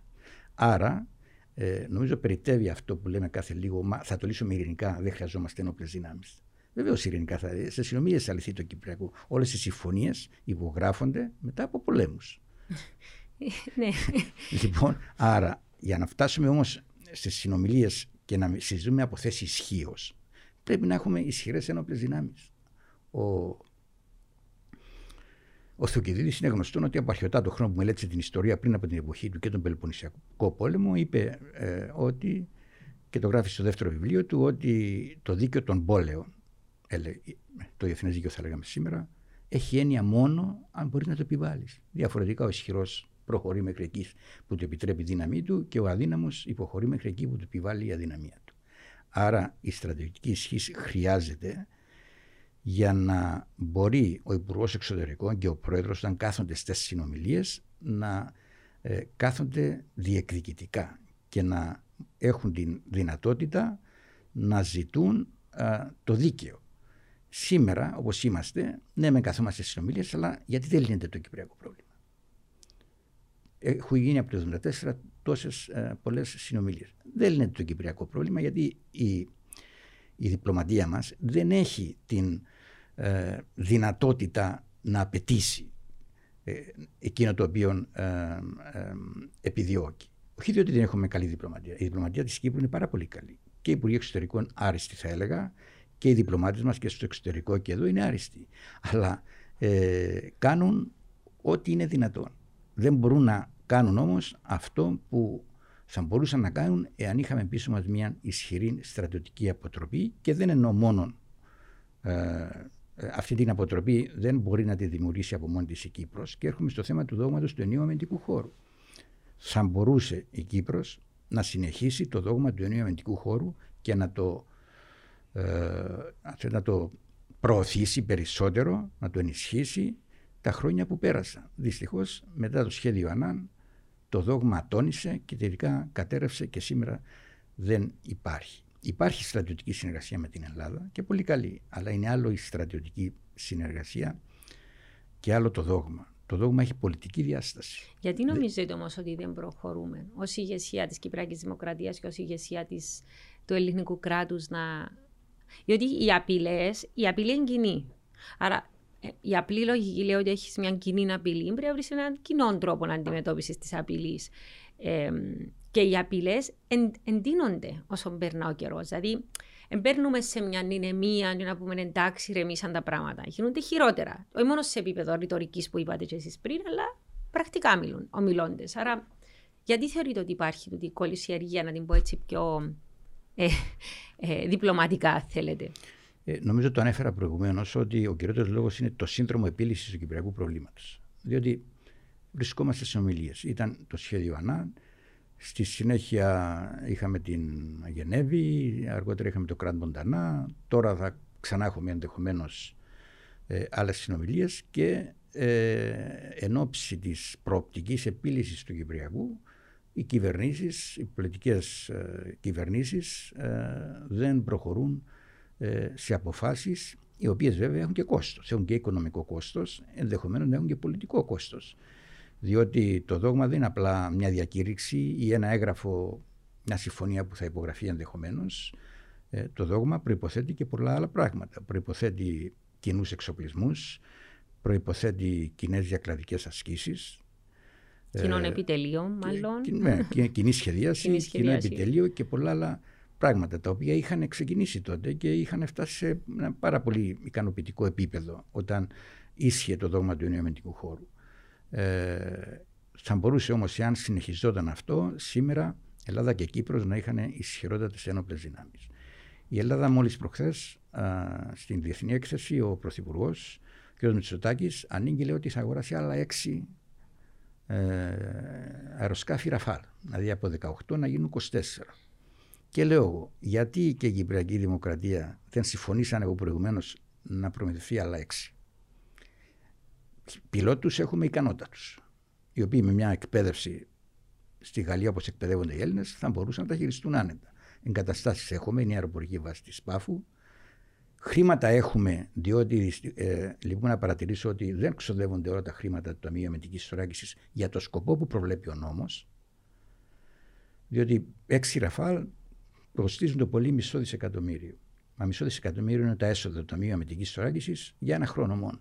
Άρα ε, νομίζω περιτεύει αυτό που λέμε κάθε λίγο μα θα το λύσουμε ειρηνικά, δεν χρειαζόμαστε ενόπλες δυνάμεις. Βεβαίως ειρηνικά θα σε συνομιλίες αληθεί το Κυπριακό. Όλες οι συμφωνίες υπογράφονται μετά από πολέμους. Λοιπόν, άρα για να φτάσουμε όμως στις συνομιλίες και να συζητούμε από θέση ισχύως πρέπει να έχουμε ισχυρές ενόπλες δυνάμεις. Ο, ο Θοκεδίλης είναι γνωστό ότι από αρχαιοτά το χρόνο που μελέτησε την ιστορία πριν από την εποχή του και τον Πελοποννησιακό πόλεμο είπε ε, ότι, και το γράφει στο δεύτερο βιβλίο του, ότι το δίκαιο των πόλεων, το διεθνές δίκαιο θα λέγαμε σήμερα, έχει έννοια μόνο αν μπορεί να το επιβάλλει. Διαφορετικά ο ισχυρός προχωρεί μέχρι εκεί που του επιτρέπει η δύναμή του και ο αδύναμος υποχωρεί μέχρι εκεί που του επιβάλλει η αδυναμία του. Άρα η στρατηγική ισχύ χρειάζεται για να μπορεί ο Υπουργός Εξωτερικών και ο Πρόεδρος όταν κάθονται στις συνομιλίες να ε, κάθονται διεκδικητικά και να έχουν την δυνατότητα να ζητούν α, το δίκαιο. Σήμερα, όπως είμαστε, ναι, μεν καθόμαστε στις συνομιλίες, αλλά γιατί δεν λύνεται το κυπριακό πρόβλημα. Έχουν γίνει από το χίλια εννιακόσια εβδομήντα τέσσερα τόσες ε, πολλές συνομιλίες. Δεν λύνεται το κυπριακό πρόβλημα, γιατί η, η διπλωματία μας δεν έχει την ε, δυνατότητα να απαιτήσει ε, εκείνο το οποίο ε, ε, επιδιώκει. Όχι διότι δεν έχουμε καλή διπλωματία. Η διπλωματία της Κύπρου είναι πάρα πολύ καλή. Και οι Υπουργοί Εξωτερικών άριστη, θα έλεγα. Και οι διπλωμάτες μας και στο εξωτερικό και εδώ είναι άριστοι. Αλλά ε, κάνουν ό,τι είναι δυνατόν. Δεν μπορούν να κάνουν όμως αυτό που θα μπορούσαν να κάνουν εάν είχαμε πίσω μας μια ισχυρή στρατιωτική αποτροπή. Και δεν εννοώ μόνο ε, αυτή την αποτροπή δεν μπορεί να τη δημιουργήσει από μόνη της η Κύπρος. Και έρχομαι στο θέμα του δόγματος του ενιαίου αμυντικού χώρου. Θα μπορούσε η Κύπρος να συνεχίσει το δόγμα του ενιαίου αμυντικού χώρου και να το Ε, να το προωθήσει περισσότερο, να το ενισχύσει τα χρόνια που πέρασαν. Δυστυχώς μετά το σχέδιο Ανάν το δόγμα τόνισε και τελικά κατέρευσε και σήμερα δεν υπάρχει. Υπάρχει στρατιωτική συνεργασία με την Ελλάδα και πολύ καλή, αλλά είναι άλλο η στρατιωτική συνεργασία και άλλο το δόγμα. Το δόγμα έχει πολιτική διάσταση. Γιατί νομίζετε όμως ότι δεν προχωρούμε ως ηγεσία της Κυπριακής Δημοκρατίας και ως ηγεσία της, του ελληνικού κράτους να... Διότι οι απειλές, η απειλή είναι κοινή. Άρα η απλή λογική λέει ότι έχεις μια κοινή απειλή. Πρέπει να βρεις έναν κοινό τρόπο να αντιμετώπισης της απειλής. Ε, Και οι απειλές εν, εντείνονται όσο περνά ο καιρός. Δηλαδή, μπαίνουμε σε μια νηνεμία για να πούμε εντάξει, ρεμίσαν τα πράγματα. Γίνονται χειρότερα. Όχι μόνο σε επίπεδο ρητορικής που είπατε και εσείς πριν, αλλά πρακτικά μιλούν, ομιλώντες. Άρα, γιατί θεωρείτε ότι υπάρχει τούτη κολλησιεργία, να την πω έτσι πιο ε, ε, διπλωματικά, θέλετε. Ε, νομίζω το ανέφερα προηγουμένως ότι ο κυριότερος λόγος είναι το σύνδρομο επίλυσης του κυπριακού προβλήματος. Διότι βρισκόμαστε σε ομιλίες. Ήταν το σχέδιο Ανά. Στη συνέχεια είχαμε την Γενέβη, αργότερα είχαμε το Κραντ Μοντανά, τώρα θα ξανά έχουμε ενδεχομένως ε, άλλες συνομιλίες και ε, εν ώψη της προοπτικής επίλυσης του Κυπριακού οι κυβερνήσεις, οι πολιτικές ε, κυβερνήσεις ε, δεν προχωρούν ε, σε αποφάσεις οι οποίες βέβαια έχουν και κόστος, έχουν και οικονομικό κόστος, ενδεχομένως έχουν και πολιτικό κόστος. Διότι το δόγμα δεν είναι απλά μια διακήρυξη ή ένα έγγραφο, μια συμφωνία που θα υπογραφεί ενδεχομένως. Ε, το δόγμα προϋποθέτει και πολλά άλλα πράγματα. Προϋποθέτει κοινούς εξοπλισμούς, προϋποθέτει κοινές διακλαδικές ασκήσεις. Κοινών ε, επιτελείων, μάλλον. Και, ναι, κοινή σχεδίαση, κοινό επιτελείο και πολλά άλλα πράγματα τα οποία είχαν ξεκινήσει τότε και είχαν φτάσει σε ένα πάρα πολύ ικανοποιητικό επίπεδο όταν ίσχυε το δόγμα του ενιαιμετικού χώρου. Ε, θα μπορούσε όμως, εάν συνεχιζόταν αυτό, σήμερα Ελλάδα και Κύπρος να είχαν ισχυρότατες ένοπλες δυνάμεις. Η Ελλάδα μόλις προχθές α, στην διεθνή έκθεση ο Πρωθυπουργός κ. Μητσοτάκης ανήγγειλε ότι θα αγοράσει άλλα έξι ε, αεροσκάφη Ραφάλ, δηλαδή από δεκαοκτώ να γίνουν είκοσι τέσσερα. Και λέω εγώ, γιατί και η Κυπριακή Δημοκρατία δεν συμφωνήσαν εγώ προηγουμένως να προμηθευτεί άλλα έξι. Πιλότους έχουμε ικανότατους, οι οποίοι με μια εκπαίδευση στη Γαλλία όπως εκπαιδεύονται οι Έλληνες θα μπορούσαν να τα χειριστούν άνετα. Εγκαταστάσεις έχουμε, είναι η αεροπορική βάση της Πάφου. Χρήματα έχουμε, διότι ε, λοιπόν να παρατηρήσω ότι δεν ξοδεύονται όλα τα χρήματα του Ταμείου Αμυντικής Θωράκισης για το σκοπό που προβλέπει ο νόμος. Διότι έξι Ραφάλ κοστίζουν το πολύ μισό δισεκατομμύριο. Μα μισό δισεκατομμύριο είναι τα έσοδα του Ταμείου Αμυντικής Θωράκισης για ένα χρόνο μόνο.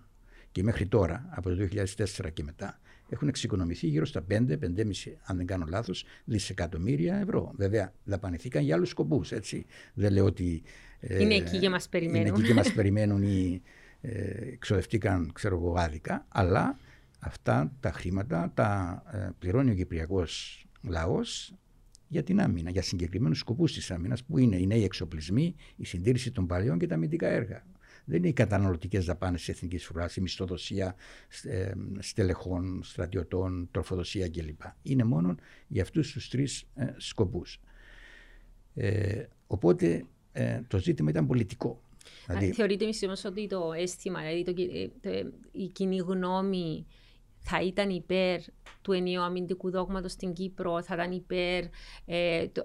Και μέχρι τώρα, από το δύο χιλιάδες τέσσερα και μετά, έχουν εξοικονομηθεί γύρω στα πέντε πέντε κόμμα πέντε, αν δεν κάνω λάθος, δισεκατομμύρια ευρώ. Βέβαια, δαπανηθήκαν για άλλους σκοπούς, έτσι. Δεν λέω ότι ε, είναι εκεί και μας περιμένουν. Είναι εκεί και μας περιμένουν ή ε, ξοδευτήκαν, ξέρω εγώ, άδικα. Αλλά αυτά τα χρήματα τα ε, πληρώνει ο Κυπριακός λαός για την άμυνα, για συγκεκριμένους σκοπούς της άμυνας, που είναι οι νέοι εξοπλισμοί, η συντήρηση των παλαιών και τα αμυντικά έργα. Δεν είναι οι καταναλωτικές δαπάνες της εθνικής φρουράς, η μισθοδοσία ε, στελεχών, στρατιωτών, τροφοδοσία κλπ. Είναι μόνο για αυτούς τους τρεις ε, σκοπούς. Ε, οπότε ε, το ζήτημα ήταν πολιτικό. Δηλαδή, θεωρείτε εμείς όμως ότι το αίσθημα, δηλαδή το, το, το, η κοινή γνώμη θα ήταν υπέρ του ενιαίου αμυντικού δόγματος στην Κύπρο, θα ήταν υπέρ ε, το,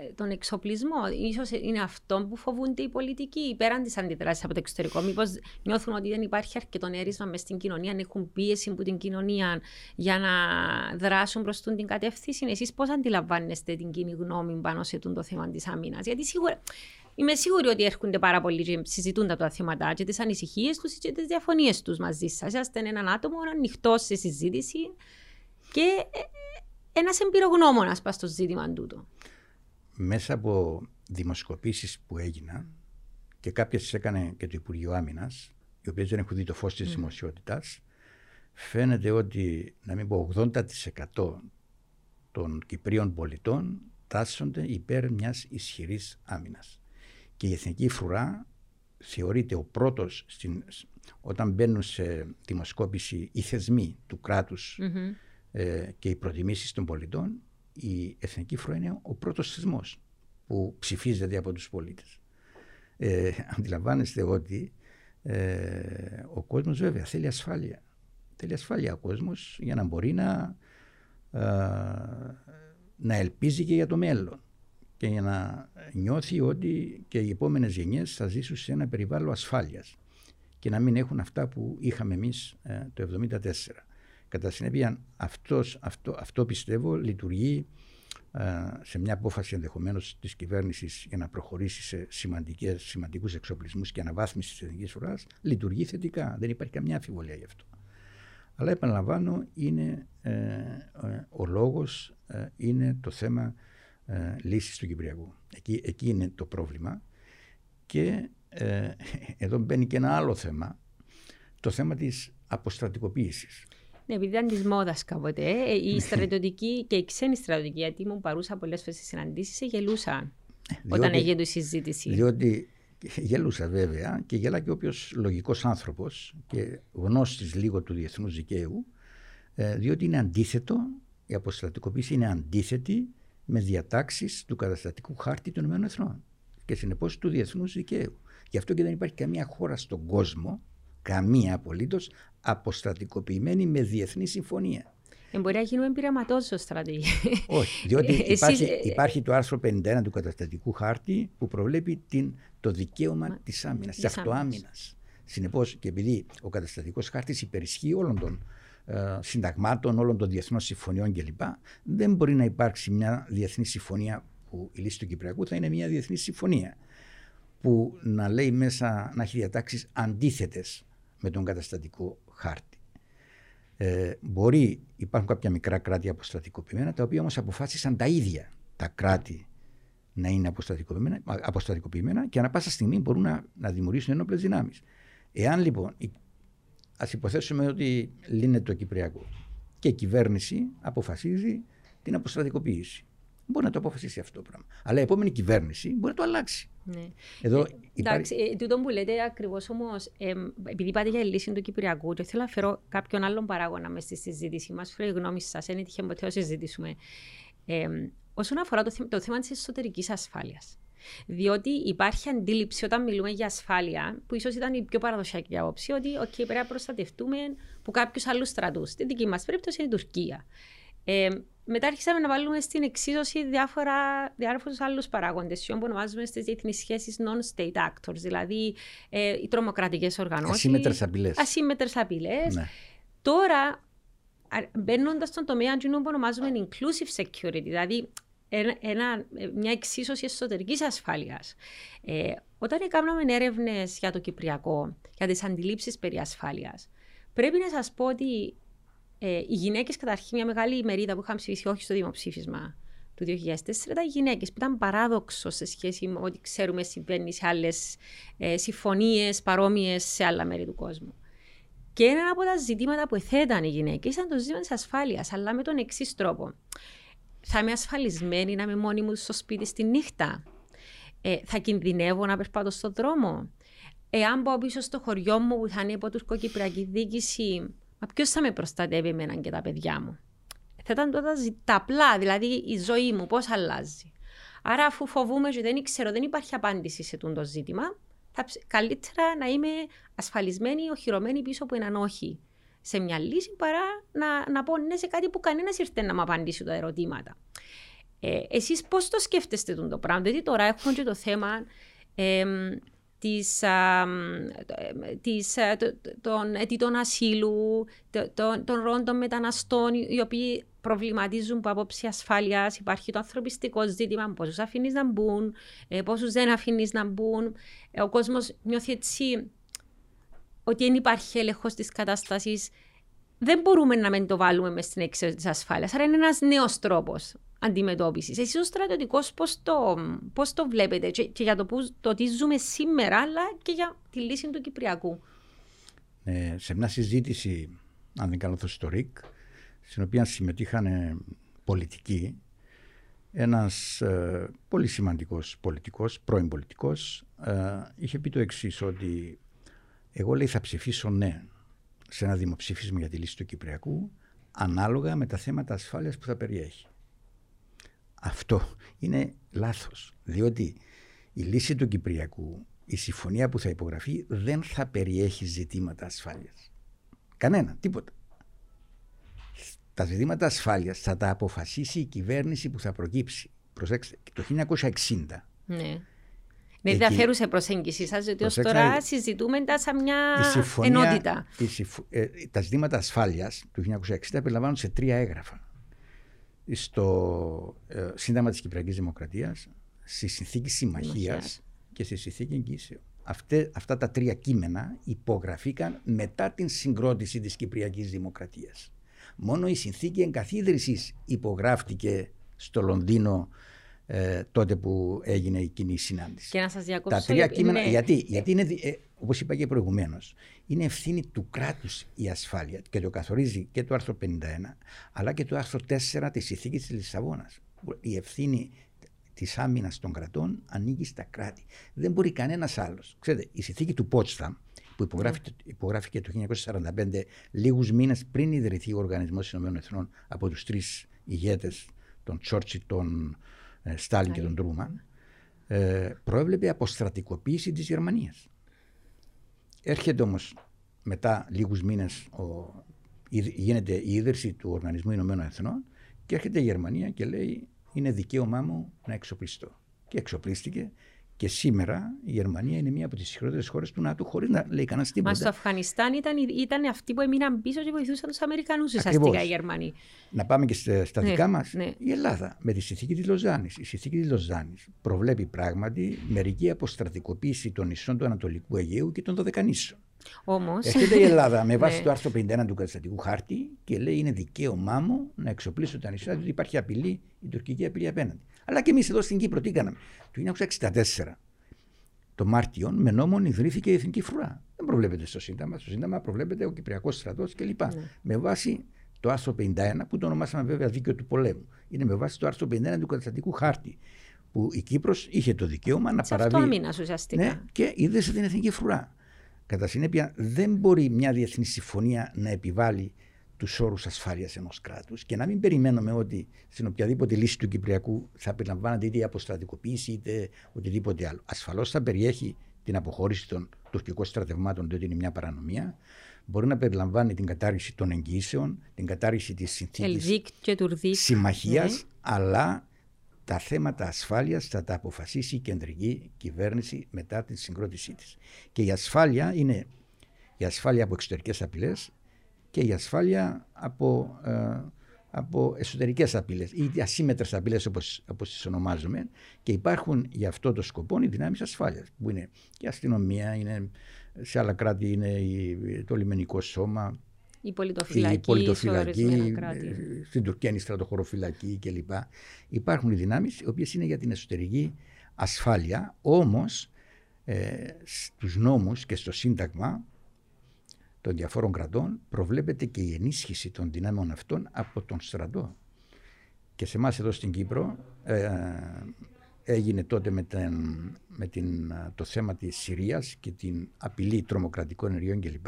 ε, τον εξοπλισμό. Ίσως είναι αυτό που φοβούνται οι πολιτικοί, πέραν τις αντιδράσεις από το εξωτερικό. Μήπως νιώθουν ότι δεν υπάρχει αρκετό νέρισμα μες στην κοινωνία, αν έχουν πίεση από την κοινωνία για να δράσουν προς την κατεύθυνση. Εσείς πώς αντιλαμβάνεστε την κοινή γνώμη πάνω σε το θέμα της άμυνας? Γιατί σίγουρα. Είμαι σίγουρη ότι έρχονται πάρα πολλοί και συζητούν τα θέματα και τις ανησυχίες τους και τις διαφωνίες τους μαζί σας. Είστε έναν άτομο ανοιχτό σε συζήτηση και ένας εμπειρογνώμονας πας στο ζήτημα τούτο. Μέσα από δημοσκοπήσεις που έγιναν και κάποιες έκανε και το Υπουργείο Άμυνας, οι οποίες δεν έχουν δει το φως της mm. δημοσιότητας, φαίνεται ότι, να μην πω, ογδόντα τοις εκατό των Κυπρίων πολιτών τάσσονται υπέρ μιας ισχυρής άμυνας. Και η Εθνική Φρουρά θεωρείται ο πρώτος στην, όταν μπαίνουν σε δημοσκόπηση οι θεσμοί του κράτους mm-hmm. ε, και οι προτιμήσεις των πολιτών, η Εθνική Φρουρά είναι ο πρώτος θεσμός που ψηφίζεται από τους πολίτες. Ε, αντιλαμβάνεστε ότι ε, ο κόσμος βέβαια θέλει ασφάλεια. Θέλει ασφάλεια ο κόσμος για να μπορεί να, ε, να ελπίζει και για το μέλλον. Και για να νιώθει ότι και οι επόμενες γενιές θα ζήσουν σε ένα περιβάλλον ασφάλειας και να μην έχουν αυτά που είχαμε εμείς ε, το εβδομήντα τέσσερα. Κατά συνέπεια, αυτός, αυτό, αυτό πιστεύω λειτουργεί ε, σε μια απόφαση ενδεχομένως της κυβέρνησης για να προχωρήσει σε σημαντικές, σημαντικούς εξοπλισμούς και αναβάθμιση της εθνικής φρουράς. Λειτουργεί θετικά, δεν υπάρχει καμιά αμφιβολία γι' αυτό. Αλλά επαναλαμβάνω, είναι, ε, ε, ο λόγος ε, είναι το θέμα ε, λύσης του Κυπριακού. Εκεί, εκεί είναι το πρόβλημα. Και ε, εδώ μπαίνει και ένα άλλο θέμα, το θέμα της αποστρατικοποίησης. Ναι, επειδή ήταν τη μόδα κάποτε, οι στρατιωτικοί και οι ξένοι στρατιωτικοί, γιατί ήμουν παρούσα πολλές φορές στις συναντήσεις, γελούσαν διότι, όταν έγινε η συζήτηση. Διότι γελούσα βέβαια και γελά και όποιος λογικός άνθρωπος και γνώστης λίγο του διεθνούς δικαίου, διότι είναι αντίθετο, η αποστρατικοποίηση είναι αντίθετη με διατάξεις του καταστατικού χάρτη των ΗΠΑ και συνεπώς του διεθνούς δικαίου. Γι' αυτό και δεν υπάρχει καμία χώρα στον κόσμο, καμία απολύτως, αποστρατικοποιημένη με διεθνή συμφωνία. Ε, μπορεί να γίνουμε πειραματόζωο στρατηγοί. Όχι, διότι υπάρχει, υπάρχει το άρθρο πενήντα ένα του καταστατικού χάρτη που προβλέπει την, το δικαίωμα Μα, της άμυνας, της αυτοάμυνας. Συνεπώς, και επειδή ο καταστατικός χάρτης υπερισχύει όλων των ε, συνταγμάτων, όλων των διεθνών συμφωνιών κλπ., δεν μπορεί να υπάρξει μια διεθνή συμφωνία που η λύση του Κυπριακού θα είναι μια διεθνή συμφωνία που να λέει μέσα, να έχει διατάξεις αντίθετες με τον καταστατικό χάρτη. Ε, μπορεί, υπάρχουν κάποια μικρά κράτη αποστρατικοποιημένα, τα οποία όμως αποφάσισαν τα ίδια τα κράτη να είναι αποστρατικοποιημένα, αποστρατικοποιημένα και ανά πάσα στιγμή μπορούν να, να δημιουργήσουν ενόπλες δυνάμεις. Εάν λοιπόν, ας υποθέσουμε ότι λύνεται το Κυπριακό και η κυβέρνηση αποφασίζει την αποστρατικοποίηση. Μπορεί να το αποφασίσει αυτό το πράγμα. Αλλά η επόμενη κυβέρνηση μπορεί να το αλλάξει. Ναι. Εδώ ε, εντάξει, υπάρει... ε, τούτο που λέτε ακριβώς όμως, ε, επειδή είπατε για η λύση του Κυπριακού, και θέλω να φέρω κάποιον άλλον παράγωνα μες στη συζήτηση μας, φέρω η γνώμη σας, είναι τυχαία ποτέ να συζητήσουμε. Ε, όσον αφορά το, θέ, το θέμα της εσωτερικής ασφάλειας. Διότι υπάρχει αντίληψη όταν μιλούμε για ασφάλεια, που ίσως ήταν η πιο παραδοσιακή άποψη, ότι okay, πρέπει να προστατευτούμε από κάποιους άλλους στρατούς. Στην δική μας περίπτωση είναι η Τουρκία. Ε, Μετά άρχισαμε να βάλουμε στην εξίσωση διάφορα, διάφορους άλλους παράγοντες, που ονομάζουμε στις διεθνείς σχέσεις non-state actors, δηλαδή ε, οι τρομοκρατικές οργανώσεις. Ασύμμετρες απειλές. Ασύμμετρες απειλές. Ναι. Τώρα, μπαίνοντας στον τομέα που ονομάζουμε inclusive security, δηλαδή ένα, μια εξίσωση εσωτερικής ασφάλειας. Ε, όταν έκαναμε έρευνες για το Κυπριακό, για τις αντιλήψεις περί ασφάλειας, πρέπει να σας πω ότι Ε, οι γυναίκες, καταρχήν, μια μεγάλη μερίδα που είχαν ψηφίσει όχι στο δημοψήφισμα του δύο χιλιάδες τέσσερα, ήταν οι γυναίκες, που ήταν παράδοξο σε σχέση με ό,τι ξέρουμε συμβαίνει σε άλλες ε, συμφωνίες παρόμοιες σε άλλα μέρη του κόσμου. Και ένα από τα ζητήματα που εθέταν οι γυναίκες ήταν το ζήτημα της ασφάλειας, αλλά με τον εξής τρόπο. Θα είμαι ασφαλισμένη να είμαι μόνη μου στο σπίτι στη νύχτα. Ε, θα κινδυνεύω να περπατώ στον δρόμο. Εάν πάω πίσω στο χωριό μου που θα είναι υπό τουρκοκυπριακή διοίκηση, μα ποιος θα με προστατεύει εμένα και τα παιδιά μου? Θα ήταν τότε τα απλά, δηλαδή η ζωή μου πώς αλλάζει. Άρα αφού φοβούμαι και δεν ξέρω, δεν υπάρχει απάντηση σε τούτο ζήτημα, θα καλύτερα να είμαι ασφαλισμένη, οχυρωμένη πίσω από έναν όχι σε μια λύση, παρά να, να πω ναι σε κάτι που κανένας ήρθε να μου απαντήσει τα ερωτήματα. Ε, εσείς πώς το σκέφτεστε το πράγμα? Δηλαδή τώρα έχουμε και το θέμα... Ε, Της, α, της, των αιτητών ασύλου, των, των ροών των μεταναστών, οι οποίοι προβληματίζουν από άποψη ασφάλειας. Υπάρχει το ανθρωπιστικό ζήτημα, πόσους αφήνεις να μπουν, πόσους δεν αφήνεις να μπουν. Ο κόσμος νιώθει έτσι ότι δεν υπάρχει έλεγχος της κατάστασης. Δεν μπορούμε να μην το βάλουμε μες στην εξίσωση της ασφάλειας. Άρα είναι ένας νέος τρόπος αντιμετώπισης. Εσείς ο στρατιωτικός πώς το, πώς το βλέπετε και, και για το, που, το τι ζούμε σήμερα, αλλά και για τη λύση του Κυπριακού? Ε, σε μια συζήτηση, αν δεν κάνω λάθος, στο ΡΙΚ, στην οποία συμμετείχαν ε, πολιτικοί, ένας ε, πολύ σημαντικός πολιτικός, πρώην πολιτικός, ε, είχε πει το εξής, ότι εγώ λέει θα ψηφίσω ναι σε ένα δημοψήφισμα για τη λύση του Κυπριακού, ανάλογα με τα θέματα ασφάλειας που θα περιέχει. Αυτό είναι λάθος, διότι η λύση του Κυπριακού, η συμφωνία που θα υπογραφεί, δεν θα περιέχει ζητήματα ασφάλειας. Κανένα, τίποτα. Τα ζητήματα ασφάλειας θα τα αποφασίσει η κυβέρνηση που θα προκύψει. Προσέξτε, το χίλια εννιακόσια εξήντα. Ναι. Με ενδιαφέρουσε προσέγγιση σας, διότι ως τώρα συζητούμε τα σαν μια η συμφωνία, ενότητα. Η συμφ... ε, τα ζητήματα ασφάλειας του χίλια εννιακόσια εξήντα περιλαμβάνουν σε τρία έγγραφα. Στο ε, Σύνταγμα της Κυπριακής Δημοκρατίας, στη Συνθήκη Συμμαχίας και στη Συνθήκη Εγγύσεων. Αυτά τα τρία κείμενα υπογραφήκαν μετά την συγκρότηση της Κυπριακής Δημοκρατίας. Μόνο η Συνθήκη Εγκαθίδρυσης υπογράφτηκε στο Λονδίνο ε, τότε που έγινε η κοινή συνάντηση. Και να σας διακόψω. Τα τρία κείμενα, ναι. γιατί, γιατί είναι, ε, όπως είπα και προηγουμένως, είναι ευθύνη του κράτους η ασφάλεια και το καθορίζει και το άρθρο πενήντα ένα αλλά και το άρθρο τέσσερα της Συνθήκης της Λισαβόνας. Η ευθύνη της άμυνας των κρατών ανήκει στα κράτη. Δεν μπορεί κανένας άλλος. Ξέρετε, η Συνθήκη του Πότσταμ που υπογράφηκε το χίλια εννιακόσια σαράντα πέντε, λίγους μήνες πριν ιδρυθεί ο Οργανισμός των ΗΕ από τους τρεις ηγέτες, τον Τσόρτσι, τον ε, Στάλιν και τον Τρούμαν, ε, προέβλεπε αποστρατικοποίηση της Γερμανίας. Έρχεται όμως μετά λίγους μήνες, ο, γίνεται η ίδρυση του Οργανισμού ΗΕ και έρχεται η Γερμανία και λέει είναι δικαίωμά μου να εξοπλιστώ. Και εξοπλίστηκε. Και σήμερα η Γερμανία είναι μία από τις ισχυρότερες χώρες του ΝΑΤΟ, χωρίς να λέει κανένα τίποτα. Μα στο Αφγανιστάν ήταν, ήταν αυτοί που έμειναν πίσω και βοηθούσαν τους Αμερικανούς, ουσιαστικά οι Γερμανοί. Να πάμε και στα δικά ναι, μας. Ναι. Η Ελλάδα με τη συνθήκη της Λοζάνης. Η συνθήκη της Λοζάνης προβλέπει πράγματι μερική αποστρατικοποίηση των νησών του Ανατολικού Αιγαίου και των Δωδεκανήσων. Όμως. Έρχεται η Ελλάδα με βάση ναι. το άρθρο πενήντα ένα του καταστατικού χάρτη και λέει είναι δικαίωμά μου να εξοπλίσω τα νησιά, διότι υπάρχει απειλή, η τουρκική απειλή απέναντι. Αλλά και εμείς εδώ στην Κύπρο τι κάναμε. Το χίλια εννιακόσια εξήντα τέσσερα, το Μάρτιο, με νόμον ιδρύθηκε η Εθνική Φρουρά. Δεν προβλέπεται στο Σύνταγμα. Στο Σύνταγμα προβλέπεται ο Κυπριακός Στρατός κλπ. Ναι. Με βάση το άρθρο πενήντα ένα, που το ονομάσαμε βέβαια δίκαιο του πολέμου, είναι με βάση το άρθρο πενήντα ένα του καταστατικού χάρτη, που η Κύπρος είχε το δικαίωμα σε να παραβεί. Αυτοάμυνας ουσιαστικά. Ναι, και ίδρυσε την Εθνική Φρουρά. Κατά συνέπεια, δεν μπορεί μια διεθνή συμφωνία να επιβάλλει τους όρους ασφάλειας ενός κράτους και να μην περιμένουμε ότι στην οποιαδήποτε λύση του Κυπριακού θα περιλαμβάνεται είτε η αποστρατικοποίηση είτε οτιδήποτε άλλο. Ασφαλώς θα περιέχει την αποχώρηση των τουρκικών στρατευμάτων, διότι είναι μια παρανομία. Μπορεί να περιλαμβάνει την κατάργηση των εγγυήσεων, την κατάργηση της συνθήκης συμμαχίας, ναι. αλλά τα θέματα ασφάλειας θα τα αποφασίσει η κεντρική κυβέρνηση μετά την συγκρότησή της. Και η ασφάλεια είναι η ασφάλεια από εξωτερικές απειλές και η ασφάλεια από, ε, από εσωτερικές απειλές ή ασύμμετρες απειλές όπως, όπως τις ονομάζουμε, και υπάρχουν για αυτό το σκοπό οι δυνάμεις ασφάλειας που είναι η αστυνομία, είναι, σε άλλα κράτη είναι η, το λιμενικό σώμα, η πολιτοφυλακή, η πολιτοφυλακή στην Τουρκία είναι η στρατοχωροφυλακή κλπ. Υπάρχουν οι δυνάμεις οι οποίες είναι για την εσωτερική ασφάλεια, όμως ε, στους νόμους και στο Σύνταγμα των διαφόρων κρατών προβλέπεται και η ενίσχυση των δυνάμεων αυτών από τον στρατό. Και σε εμάς εδώ στην Κύπρο ε, έγινε τότε με, την, με την, το θέμα της Συρίας και την απειλή τρομοκρατικών ενεργειών κλπ.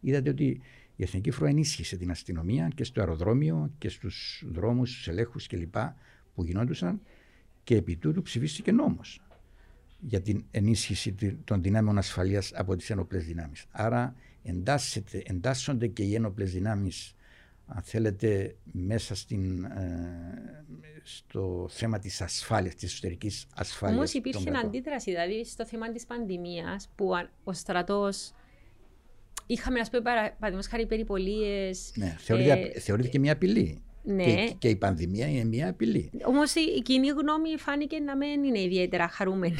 Είδατε ότι η Εθνική Φρουρά ενίσχυσε την αστυνομία και στο αεροδρόμιο και στους δρόμους, στους ελέγχους κλπ. Που γινόντουσαν, και επί τούτου ψηφίστηκε νόμος για την ενίσχυση των δυνάμεων ασφαλείας από τις ένοπλες δυνάμεις. Άρα εντάσσονται και οι ένοπλες δυνάμεις, αν θέλετε, μέσα στην, ε, στο θέμα της ασφάλειας, της εσωτερικής ασφάλειας. Όμως υπήρχε αντίδραση, δηλαδή στο θέμα της πανδημίας, που ο στρατός. Είχαμε, ας πούμε, παραδείγματος χάρη περιπολίες. Ναι, θεωρείται, ε, θεωρείται μια απειλή. Ναι. Και, και η πανδημία είναι μια απειλή. Όμως η κοινή γνώμη φάνηκε να μην είναι ιδιαίτερα χαρούμενη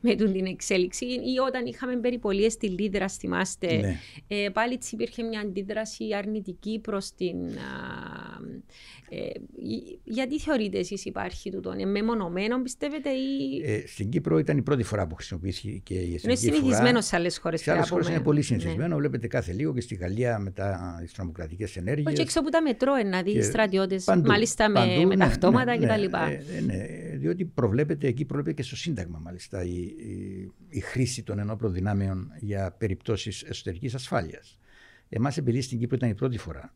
με την εξέλιξη. Ή όταν είχαμε περιπολίες στη Λίδρα, θυμάστε, ναι. ε, πάλι έτσι υπήρχε μια αντίδραση αρνητική προς την. Α, ε, γιατί θεωρείτε εσείς υπάρχει τούτο, είναι μεμονωμένο, πιστεύετε, ή. Ε, στην Κύπρο ήταν η πρώτη φορά που χρησιμοποιήθηκε και η εθνική. Είναι συνηθισμένο σε άλλες χώρες. Σε άλλες χώρες είναι πολύ συνηθισμένο. Ναι. Βλέπετε κάθε λίγο και στη Γαλλία μετά τις τρομοκρατικές ενέργειες. Και έξω που τα μετρώ, να δει στρατιώτες, παντού, μάλιστα με, παντού, με ναι, ταυτόματα ναι, κτλ. Ναι, ναι, διότι προβλέπεται, εκεί προβλέπεται και στο Σύνταγμα μάλιστα η, η, η χρήση των ενόπλων δυνάμεων για περιπτώσεις εσωτερικής ασφάλειας. Εμάς, επειδή στην Κύπρο ήταν η πρώτη φορά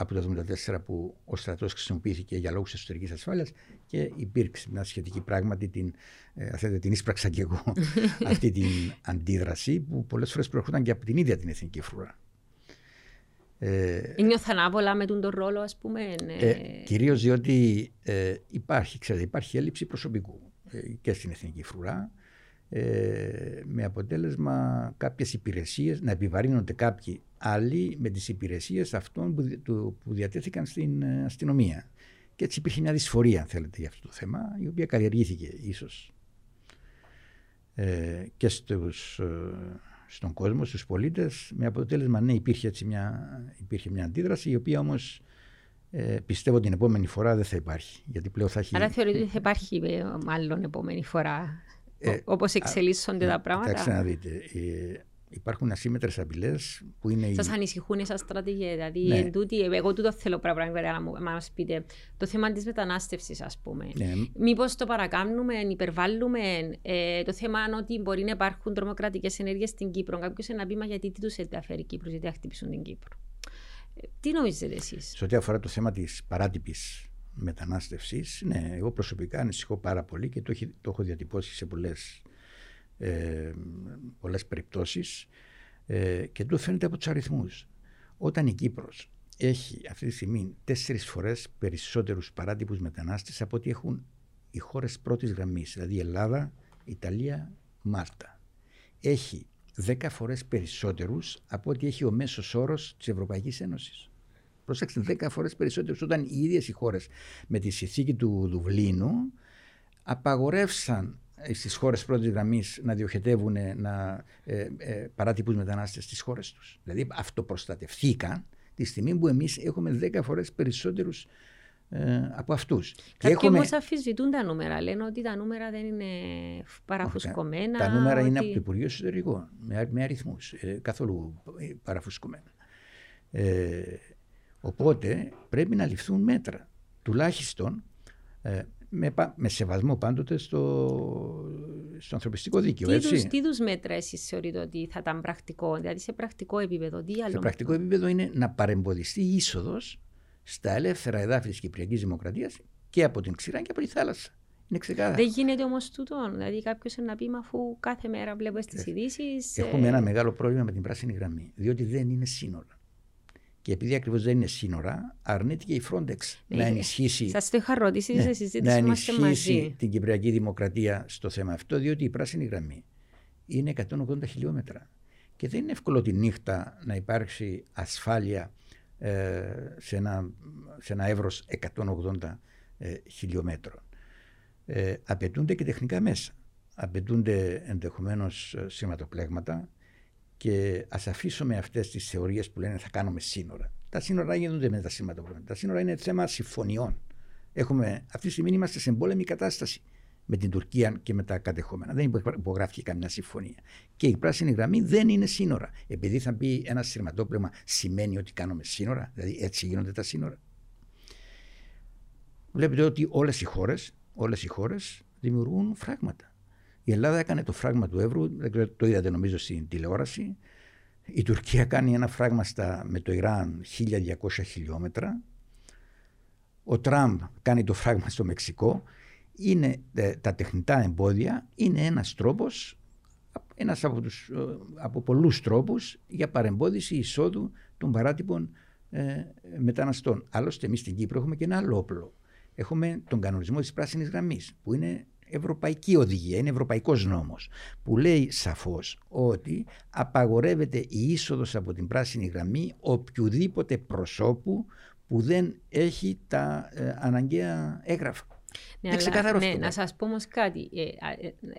από το χίλια εννιακόσια εβδομήντα τέσσερα που ο στρατός χρησιμοποιήθηκε για λόγους εσωτερικής ασφάλειας, και υπήρξε μια σχετική πράγματι, την, ε, θέλετε, την ίσπραξα και εγώ αυτή την αντίδραση που πολλές φορές προερχόταν και από την ίδια την Εθνική Φρουρά. Ε, Νιώθαν άβολα με τον ρόλο, ας πούμε. Ε, κυρίως διότι ε, υπάρχει, ξέρετε, υπάρχει έλλειψη προσωπικού ε, και στην Εθνική Φρουρά, ε, με αποτέλεσμα κάποιες υπηρεσίες να επιβαρύνονται κάποιοι άλλοι με τις υπηρεσίες αυτών που, το, που διατέθηκαν στην αστυνομία. Και έτσι υπήρχε μια δυσφορία, αν θέλετε, για αυτό το θέμα, η οποία καλλιεργήθηκε ίσως ε, και στους. Ε, στον κόσμο, στους πολίτες, με αποτέλεσμα, ναι, υπήρχε, έτσι μια, υπήρχε μια αντίδραση, η οποία όμως Ε, πιστεύω την επόμενη φορά δεν θα υπάρχει. Γιατί πλέον θα έχει... Άρα θεωρείτε ότι θα υπάρχει μάλλον επόμενη φορά, ε, όπως εξελίσσονται α, τα πράγματα. Κοιτάξτε να δείτε. Ε, υπάρχουν ασύμμετρες απειλές που είναι... Σας οι... ανησυχούν εσάς στρατηγές. Δηλαδή, ναι. εν τούτη, εγώ τούτο θέλω πραγματικά να μας πείτε. Το θέμα της μετανάστευσης, ας πούμε. Ναι. Μήπως το παρακάμνουμε, υπερβάλλουμε. Ε, το θέμα είναι ότι μπορεί να υπάρχουν τρομοκρατικές ενέργειες στην Κύπρο. Κάποιος να πει, μα γιατί τι τους ενδιαφέρει η Κύπρος, γιατί θα χτυπήσουν την Κύπρο. Τι νομίζετε εσείς? Σε ό,τι αφορά το θέμα της παράτυπης μετανάστευσης, ναι, εγώ προσωπικά ανησυχώ πάρα πολύ και το, έχει, το έχω διατυπώσει σε πολλές, ε, πολλές περιπτώσεις ε, και το φαίνεται από τους αριθμούς. Όταν η Κύπρος έχει αυτή τη στιγμή τέσσερις φορές περισσότερους παράτυπους μετανάστες από ό,τι έχουν οι χώρες πρώτης γραμμής, δηλαδή Ελλάδα, Ιταλία, Μάλτα. Έχει δέκα φορές περισσότερους από ό,τι έχει ο μέσος όρος της Ευρωπαϊκής Ένωσης. Προσέξτε, δέκα φορές περισσότερους, όταν οι ίδιες οι χώρες με τη συνθήκη του Δουβλίνου απαγορεύσαν στις χώρες πρώτης γραμμής να διοχετεύουν να, ε, ε, παράτυπους μετανάστες στις χώρες τους. Δηλαδή αυτοπροστατευθήκαν τη στιγμή που εμείς έχουμε δέκα φορές περισσότερους ε, από αυτούς. Κάποιοι έχουμε... όμως αφισβητούν τα νούμερα, λένε ότι τα νούμερα δεν είναι παραφουσκωμένα. Τα νούμερα ότι... είναι από το Υπουργείο Εσωτερικών, με, με αριθμούς, ε, καθόλου παραφουσκωμένα. Ε, οπότε πρέπει να ληφθούν μέτρα, τουλάχιστον ε, με, με σεβασμό πάντοτε στο, στο ανθρωπιστικό δίκαιο. Τι είδους μέτρα εσείς θεωρείτε ότι θα ήταν πρακτικό, δηλαδή σε πρακτικό επίπεδο? Τι άλλο? Σε πρακτικό επίπεδο είναι να παρεμποδιστεί η είσοδος στα ελεύθερα εδάφη της Κυπριακής Δημοκρατίας και από την ξηρά και από τη θάλασσα. Είναι ξεκάθαρο. Δεν γίνεται όμως τούτο. Δηλαδή, κάποιος να πει, μα αφού κάθε μέρα βλέπω στις ειδήσεις. Έχουμε ε... ένα μεγάλο πρόβλημα με την πράσινη γραμμή, διότι δεν είναι σύνορα. Και επειδή ακριβώς δεν είναι σύνορα, αρνήθηκε η Frontex ναι. να ενισχύσει. Σας το είχα ρωτήσει ναι, σε συζήτηση μας και μαζί. Την Κυπριακή Δημοκρατία στο θέμα αυτό, διότι η πράσινη γραμμή είναι εκατόν ογδόντα χιλιόμετρα. Και δεν είναι εύκολο τη νύχτα να υπάρξει ασφάλεια σε ένα, σε ένα εύρος εκατόν ογδόντα ε, χιλιόμετρων. Ε, απαιτούνται και τεχνικά μέσα. Απαιτούνται ενδεχομένως σηματοπλέγματα και ας αφήσουμε αυτές τις θεωρίες που λένε θα κάνουμε σύνορα. Τα σύνορα γίνονται με τα σηματοπλέγματα. Τα σύνορα είναι θέμα συμφωνιών. Έχουμε, αυτή τη στιγμή είμαστε σε εμπόλεμη κατάσταση με την Τουρκία και με τα κατεχόμενα. Δεν υπογράφηκε καμιά συμφωνία. Και η πράσινη γραμμή δεν είναι σύνορα. Επειδή θα μπει ένα σειρματόπλευμα, σημαίνει ότι κάνουμε σύνορα, δηλαδή έτσι γίνονται τα σύνορα. Βλέπετε ότι όλες οι χώρες, όλες οι χώρες δημιουργούν φράγματα. Η Ελλάδα έκανε το φράγμα του Εύρου, το είδατε νομίζω στην τηλεόραση. Η Τουρκία κάνει ένα φράγμα στα, με το Ιράν χίλια διακόσια χιλιόμετρα. Ο Τραμπ κάνει το φράγμα στο Μεξικό. Είναι, τα τεχνητά εμπόδια είναι ένας τρόπος, ένας από, τους, από πολλούς τρόπους για παρεμπόδιση εισόδου των παράτυπων ε, μεταναστών. Άλλωστε εμείς στην Κύπρο έχουμε και ένα άλλο όπλο. Έχουμε τον κανονισμό της πράσινης γραμμής που είναι ευρωπαϊκή οδηγία, είναι ευρωπαϊκός νόμος που λέει σαφώς ότι απαγορεύεται η είσοδος από την πράσινη γραμμή οποιοδήποτε προσώπου που δεν έχει τα ε, αναγκαία έγγραφα. Ναι, αλλά, ναι, να σας πω όμως κάτι. Ε,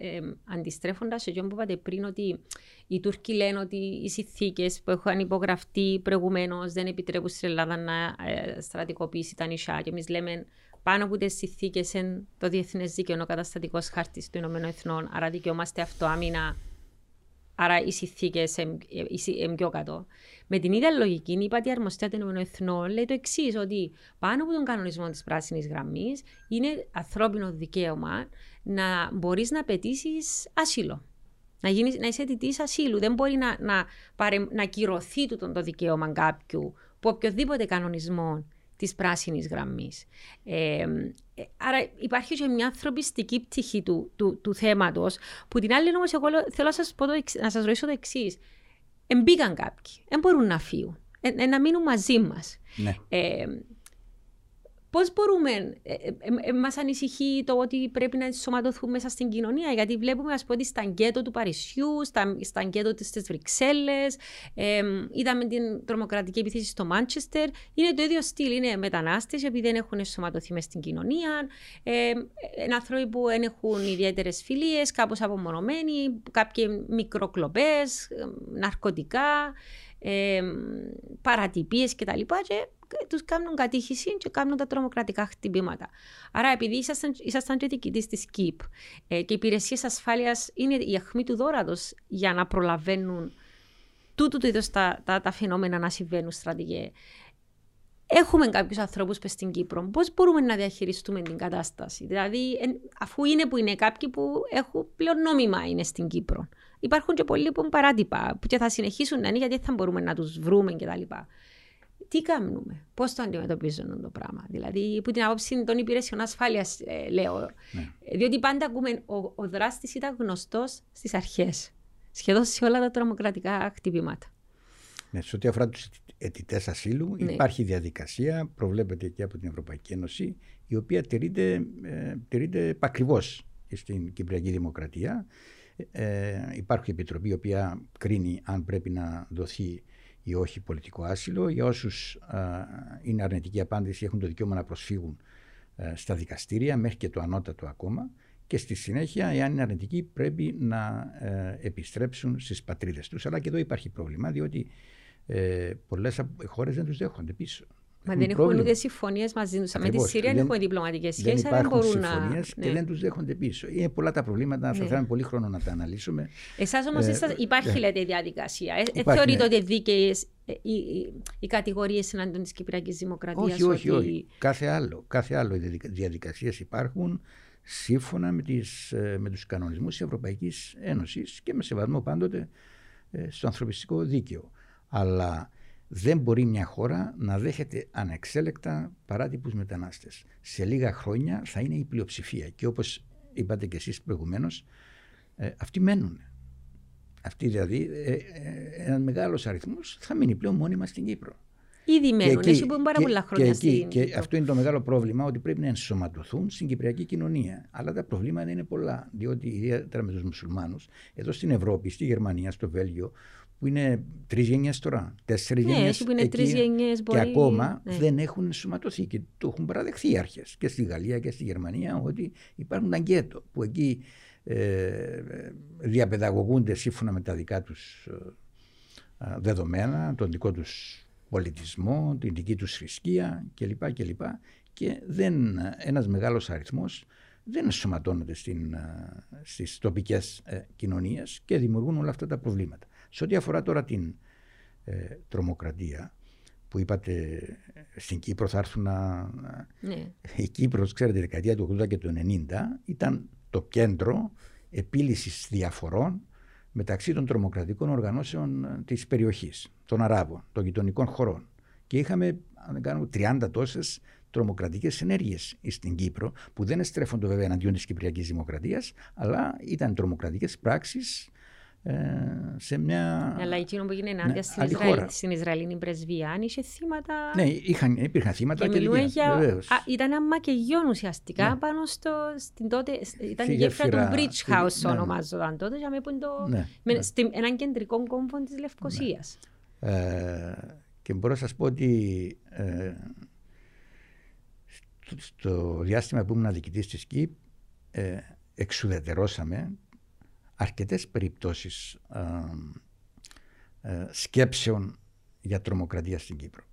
ε, ε, αντιστρέφοντας σε ποιον που είπατε πριν, ότι οι Τούρκοι λένε ότι οι συνθήκες που έχουν υπογραφτεί προηγουμένως δεν επιτρέπουν στην Ελλάδα να ε, στρατικοποιήσει τα νησιά. Και εμείς λέμε πάνω από τις συνθήκες εν το διεθνές δίκαιο, ο καταστατικός χάρτης των Ηνωμένων Εθνών. Άρα δικαιόμαστε αυτοάμυνα. Άρα οι συνθήκες είναι πιο κάτω. Με την ίδια λογική, η Υπάτη Αρμοστία των ΗΕ λέει το εξής, ότι πάνω από τον κανονισμό της πράσινης γραμμής είναι ανθρώπινο δικαίωμα να μπορείς να πετήσεις ασύλο. Να, γίνεις, να είσαι αιτητής ασύλου. Δεν μπορεί να, να, παρε, να κυρωθεί τούτο το δικαίωμα κάποιου από οποιοδήποτε κανονισμό της πράσινης γραμμής. Ε, άρα υπάρχει και μια ανθρωπιστική πτυχή του, του, του θέματος, που την άλλη όμως εγώ θέλω να σας, πω το, να σας ρωτήσω το εξής. Εμπήκαν κάποιοι, δεν μπορούν να φύγουν, ε, ε, να μείνουν μαζί μας. Ναι. Ε, πώς μπορούμε, ε, ε, ε, μας ανησυχεί το ότι πρέπει να ενσωματωθούμε μέσα στην κοινωνία, γιατί βλέπουμε ας πω ότι στα γκέτο του Παρισιού, στα, στα γκέτο της Βρυξέλλες, ε, είδαμε την τρομοκρατική επίθεση στο Μάντσεστερ, είναι το ίδιο στυλ, είναι μετανάστες επειδή δεν έχουν ενσωματωθεί μέσα στην κοινωνία, ε, ε, άνθρωποι που δεν έχουν ιδιαίτερες φιλίες, κάπως απομονωμένοι, κάποιοι μικροκλοπές, ναρκωτικά, ε, παρατυπίες κτλ. Και τους κάνουν κατήχηση και κάνουν τα τρομοκρατικά χτυπήματα. Άρα, επειδή ήσασταν, ήσασταν και διοικητής της ΚΥΠ ε, και οι υπηρεσίες ασφάλειας είναι η αιχμή του δώρατος για να προλαβαίνουν τούτου του είδους τα, τα, τα φαινόμενα να συμβαίνουν, στρατηγέ. Έχουμε κάποιους ανθρώπους πες στην Κύπρο. Πώς μπορούμε να διαχειριστούμε την κατάσταση? Δηλαδή, αφού είναι που είναι κάποιοι που έχουν πλέον νόμιμα είναι στην Κύπρο. Υπάρχουν και πολλοί που είναι παράτυπα, που και θα συνεχίσουν να είναι γιατί θα μπορούμε να τους βρούμε κτλ. Τι κάνουμε, πώς το αντιμετωπίζουν το πράγμα? Δηλαδή, που την άποψη των υπηρεσιών ασφάλειας, ε, λέω. Ναι. Διότι πάντα ακούμε, ο, ο δράστης ήταν γνωστός στις αρχές, σχεδόν σε όλα τα τρομοκρατικά χτυπήματα. Ναι, σε ό,τι αφορά τους αιτητές ασύλου, ναι, υπάρχει διαδικασία, προβλέπεται και από την Ευρωπαϊκή Ένωση, η οποία τηρείται, ε, τηρείται επακριβώς στην Κυπριακή Δημοκρατία. Ε, υπάρχει επιτροπή η οποία κρίνει αν πρέπει να δοθεί ή όχι πολιτικό άσυλο. Για όσους ε, είναι αρνητική απάντηση, έχουν το δικαίωμα να προσφύγουν ε, στα δικαστήρια, μέχρι και το ανώτατο ακόμα. Και στη συνέχεια, εάν είναι αρνητικοί, πρέπει να ε, επιστρέψουν στις πατρίδες τους. Αλλά και εδώ υπάρχει πρόβλημα, διότι ε, πολλές χώρες δεν τους δέχονται πίσω. Μα έχουν δεν πρόβλημα. Έχουν ούτε συμφωνίες μαζί τους. Με τη Συρία δεν έχουμε διπλωματικές σχέσεις, δεν υπάρχουν συμφωνίες να... και ναι. δεν τους δέχονται πίσω. Είναι πολλά τα προβλήματα, ναι. θα θέλαμε πολύ χρόνο να τα αναλύσουμε. Εσάς όμως ε, εσάς... υπάρχει, ε... λέτε, η διαδικασία. Ε, θεωρείτε ότι δίκαιες οι, οι, οι κατηγορίες εναντίον της Κυπριακής Δημοκρατίας? Όχι, όχι, ότι... όχι. Κάθε άλλο. Κάθε άλλο οι διαδικασίες υπάρχουν σύμφωνα με, τις, με τους κανονισμούς της Ευρωπαϊκής Ένωσης και με σεβασμό πάντοτε στο ανθρωπιστικό δίκαιο. Αλλά δεν μπορεί μια χώρα να δέχεται ανεξέλεκτα παράτυπους μετανάστες. Σε λίγα χρόνια θα είναι η πλειοψηφία και όπως είπατε και εσείς προηγουμένως, αυτοί μένουν. Αυτοί δηλαδή, ένας μεγάλος αριθμός θα μείνει πλέον μόνιμα στην Κύπρο. Ήδη μένουν, έτσι που είναι πάρα πολλά χρόνια στην Κύπρο. Και αυτό είναι το μεγάλο πρόβλημα, ότι πρέπει να ενσωματωθούν στην κυπριακή κοινωνία. Αλλά τα προβλήματα είναι πολλά, διότι ιδιαίτερα με τους μουσουλμάνους, εδώ στην Ευρώπη, στη Γερμανία, στο Βέλγιο, που είναι τρεις γενιές τώρα, τέσσερις ναι, γενιές, εκεί, τρεις γενιές μπορεί... και ακόμα ναι. δεν έχουν ενσωματωθεί και το έχουν παραδεχθεί οι αρχές και στη Γαλλία και στη Γερμανία, ότι υπάρχουν τα γκέτο που εκεί ε, διαπαιδαγωγούνται σύμφωνα με τα δικά τους ε, δεδομένα, τον δικό τους πολιτισμό, την δική τους θρησκεία κλπ. κλπ. Και δεν, ένας μεγάλος αριθμός δεν ενσωματώνονται στην, στις τοπικές ε, κοινωνίες και δημιουργούν όλα αυτά τα προβλήματα. Σε ό,τι αφορά τώρα την ε, τρομοκρατία που είπατε στην Κύπρο θα έρθουν να... Ναι. Η Κύπρος, ξέρετε, η δεκαετία του ογδόντα και του ενενήντα ήταν το κέντρο επίλυσης διαφορών μεταξύ των τρομοκρατικών οργανώσεων της περιοχής, των Αράβων, των γειτονικών χωρών. Και είχαμε, αν δεν κάνουμε, τριάντα τόσες τρομοκρατικές ενέργειες στην Κύπρο, που δεν εστρέφονται βέβαια εναντίον της Κυπριακής Δημοκρατίας, αλλά ήταν τρομοκρατικές πράξεις σε μια. Αλλά εκείνο που έγινε ενάντια στην, Ισραήλ, στην Ισραηλινή πρεσβεία, αν είχε θύματα. Ναι, είχαν, υπήρχαν θύματα και, και λίγα. Για... Α, ήταν ένα μακεγιόν ουσιαστικά ναι. πάνω στο. Στην τότε, ήταν στη η γέφυρα, γέφυρα του Bridge House, στη... ονομάζονταν ναι. τότε. Για μένα το... ναι. με... ναι. στην... έναν κεντρικό κόμβο της Λευκοσίας. Ναι. Ε, και μπορώ να σας πω ότι ε, στο διάστημα που ήμουν διοικητής της ΚΥΠ ε, εξουδετερώσαμε αρκετές περιπτώσεις α, α, σκέψεων για τρομοκρατία στην Κύπρο,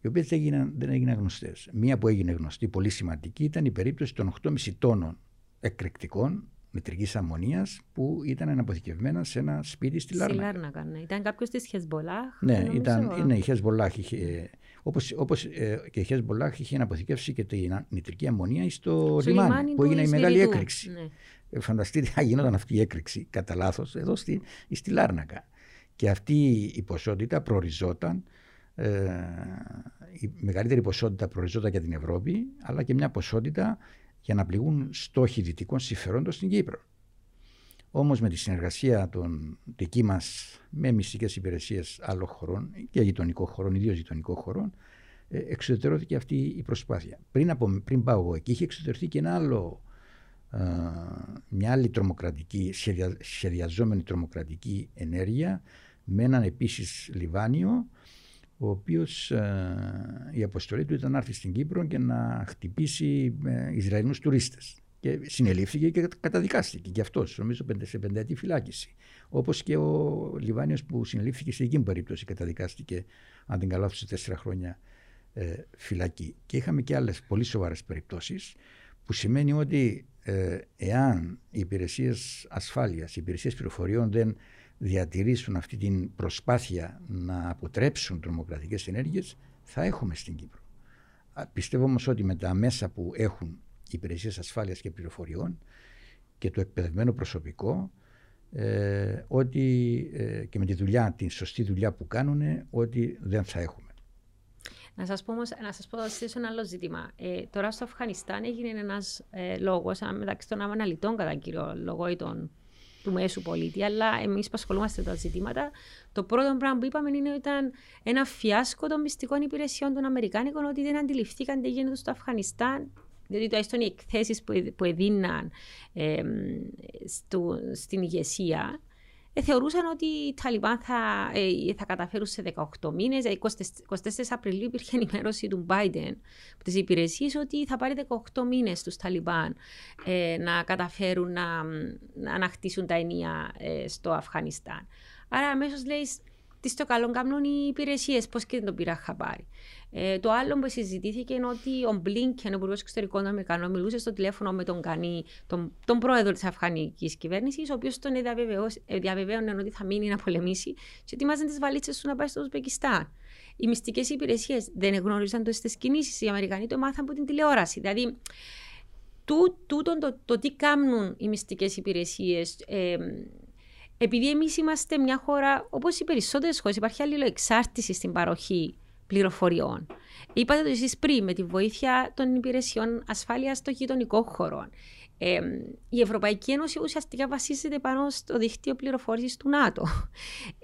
οι οποίες δεν έγιναν, δεν έγιναν γνωστές. Μία που έγινε γνωστή, πολύ σημαντική, ήταν η περίπτωση των οκτώ κόμμα πέντε τόνων εκρηκτικών μητρικής αμμονίας που ήταν αναποθηκευμένα σε ένα σπίτι στη Λάρνακα. Στη Λάρνακα, ναι. Ήταν κάποιος της Χεσμπολάχ. Ναι, ήταν, ναι, η Χεσμπολάχ είχε... Όπως, όπως ε, και η Χεσμπολάχ είχε αποθηκεύσει και την νητρική αμμονία στο λιμάνι, λιμάνι που έγινε η μεγάλη έκρηξη. Ναι. Φανταστείτε, θα γινόταν αυτή η έκρηξη κατά λάθος εδώ στη, στη Λάρνακα. Και αυτή η ποσότητα προοριζόταν, ε, η μεγαλύτερη ποσότητα προοριζόταν για την Ευρώπη, αλλά και μια ποσότητα για να πληγούν στόχοι δυτικών συμφερόντων στην Κύπρο. Όμως με τη συνεργασία των δική μας με μυστικές υπηρεσίες άλλων χωρών και γειτονικών χωρών, ιδίως γειτονικών χωρών, εξουδετερώθηκε αυτή η προσπάθεια. Πριν, από, πριν πάω εγώ εκεί, είχε εξουδετερωθεί και ένα άλλο, ε, μια άλλη τρομοκρατική, σχεδια, σχεδιαζόμενη τρομοκρατική ενέργεια με έναν επίσης Λιβάνιο, ο οποίος ε, η αποστολή του ήταν να έρθει στην Κύπρο και να χτυπήσει ε, Ισραηλινούς τουρίστες. Και συνελήφθηκε και καταδικάστηκε και αυτός, νομίζω, σε πενταετή φυλάκιση. Όπως και ο Λιβάνιος που συνελήφθηκε σε εκείνη την περίπτωση, καταδικάστηκε, αν δεν καλά, σε τέσσερα χρόνια ε, φυλακή. Και είχαμε και άλλες πολύ σοβαρές περιπτώσεις, που σημαίνει ότι ε, εάν οι υπηρεσίες ασφάλειας, οι υπηρεσίες πληροφοριών δεν διατηρήσουν αυτή την προσπάθεια να αποτρέψουν τρομοκρατικές ενέργειες, θα έχουμε στην Κύπρο. Πιστεύω όμως ότι με τα μέσα που έχουν οι υπηρεσίες ασφάλειας και πληροφοριών και το εκπαιδευμένο προσωπικό, ε, ότι, ε, και με τη δουλειά, την σωστή δουλειά που κάνουν, ότι δεν θα έχουμε. Να σας πω όμως, να σας πω, θέσω ένα άλλο ζήτημα. Ε, τώρα στο Αφγανιστάν έγινε ένας ε, λόγος μεταξύ των αναλυτών, κατά κύριο λόγο, ή των, του μέσου πολίτη, αλλά εμείς που ασχολούμαστε με τα ζητήματα, το πρώτο πράγμα που είπαμε είναι ότι ήταν ένα φιάσκο των μυστικών υπηρεσιών των Αμερικάνικων, ότι δεν αντιληφθήκαν τι γίνεται στο Αφγανιστάν, διότι τουλάχιστον οι εκθέσεις που εδίναν ε, στο, στην ηγεσία, ε, θεωρούσαν ότι οι Ταλιμπάν θα, ε, θα καταφέρουν σε δεκαοκτώ μήνες. είκοσι τέσσερις Απριλίου υπήρχε ενημέρωση του Μπάιντεν από τις υπηρεσίες ότι θα πάρει δεκαοκτώ μήνες τους Ταλιμπάν ε, να καταφέρουν να, να ανακτήσουν τα ενία ε, στο Αφγανιστάν. Άρα αμέσως λέει τι στο καλό κάνουν οι υπηρεσίες, πώς και δεν τον πήρα χαμπάρι. Ε, το άλλο που συζητήθηκε είναι ότι ο Μπλίνκ, ο υπουργός εξωτερικών των Αμερικανών, μιλούσε στο τηλέφωνο με τον Κανί, τον, τον πρόεδρο της αφγανικής κυβέρνησης, ο οποίος τον διαβεβαίωνε ότι θα μείνει να πολεμήσει και ετοιμάζαν τις βαλίτσες του να πάει στο Ουσμπεκιστάν. Οι μυστικές υπηρεσίες δεν γνώριζαν τις κινήσεις. Οι Αμερικανοί το μάθαν από την τηλεόραση. Δηλαδή, τούτο το, το, το, το τι κάνουν οι μυστικές υπηρεσίες. Ε, Επειδή εμείς είμαστε μια χώρα, όπως οι περισσότερες χώρες, υπάρχει αλληλοεξάρτηση στην παροχή πληροφοριών. Είπατε το εσείς πριν, με τη βοήθεια των υπηρεσιών ασφάλειας των γειτονικών χωρών. Ε, η Ευρωπαϊκή Ένωση ουσιαστικά βασίζεται πάνω στο δίκτυο πληροφόρησης του ΝΑΤΟ.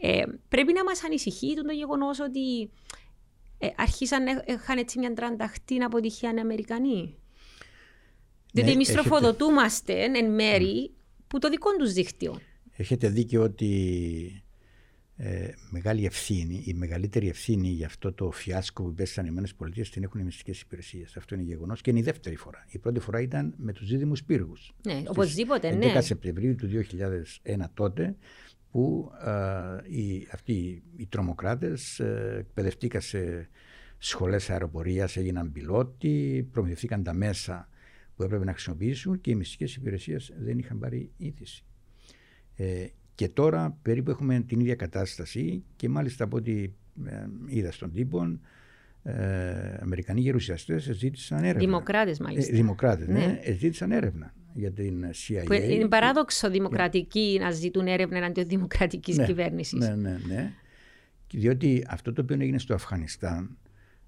Ε, πρέπει να μας ανησυχεί το γεγονός ότι ε, αρχίσαν να είχαν έτσι μια τρανταχτή αποτυχία οι Αμερικανοί. Διότι ναι, εμείς έχετε... τροφοδοτούμαστε εν μέρη που το δικό τους δίκτυο. Έχετε δίκιο ότι ε, μεγάλη ευθύνη, η μεγαλύτερη ευθύνη για αυτό το φιάσκο που πέσει στις ΗΠΑ την έχουν οι μυστικές υπηρεσίες. Αυτό είναι γεγονός και είναι η δεύτερη φορά. Η πρώτη φορά ήταν με τους δίδυμους πύργους. Ναι, οπωσδήποτε, ναι. δέκα Σεπτεμβρίου του δύο χιλιάδες ένα, τότε που ε, οι, αυτοί οι τρομοκράτες ε, εκπαιδευτήκαν σε σχολές αεροπορίας, έγιναν πιλότοι, προμηθευτήκαν τα μέσα που έπρεπε να χρησιμοποιήσουν και οι μυστικές υπηρεσίες δεν είχαν πάρει είδηση. Ε, και τώρα περίπου έχουμε την ίδια κατάσταση και μάλιστα από ό,τι ε, είδα στον τύπο, ε, Αμερικανοί γερουσιαστές ζήτησαν έρευνα. Δημοκράτες μάλιστα. Ε, δημοκράτες, ναι, ναι, ζήτησαν έρευνα για την σι άι έι. Που είναι παράδοξο δημοκρατικοί yeah. να ζητούν έρευνα εναντίον δημοκρατικής ναι, κυβέρνησης. Ναι, ναι, ναι. Διότι αυτό το οποίο έγινε στο Αφγανιστάν,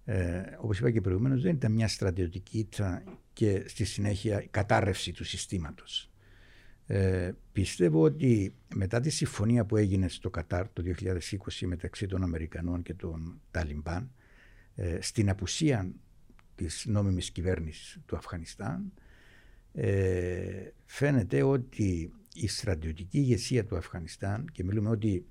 ε, όπως είπα και προηγουμένως, δεν ήταν μια στρατιωτική ήττα και στη συνέχεια κατάρρευση του συστήματος. Ε, πιστεύω ότι μετά τη συμφωνία που έγινε στο Κατάρ το δύο χιλιάδες είκοσι μεταξύ των Αμερικανών και των Ταλιμπάν, ε, στην απουσία της νόμιμης κυβέρνησης του Αφγανιστάν, ε, φαίνεται ότι η στρατιωτική ηγεσία του Αφγανιστάν, και μιλούμε ότι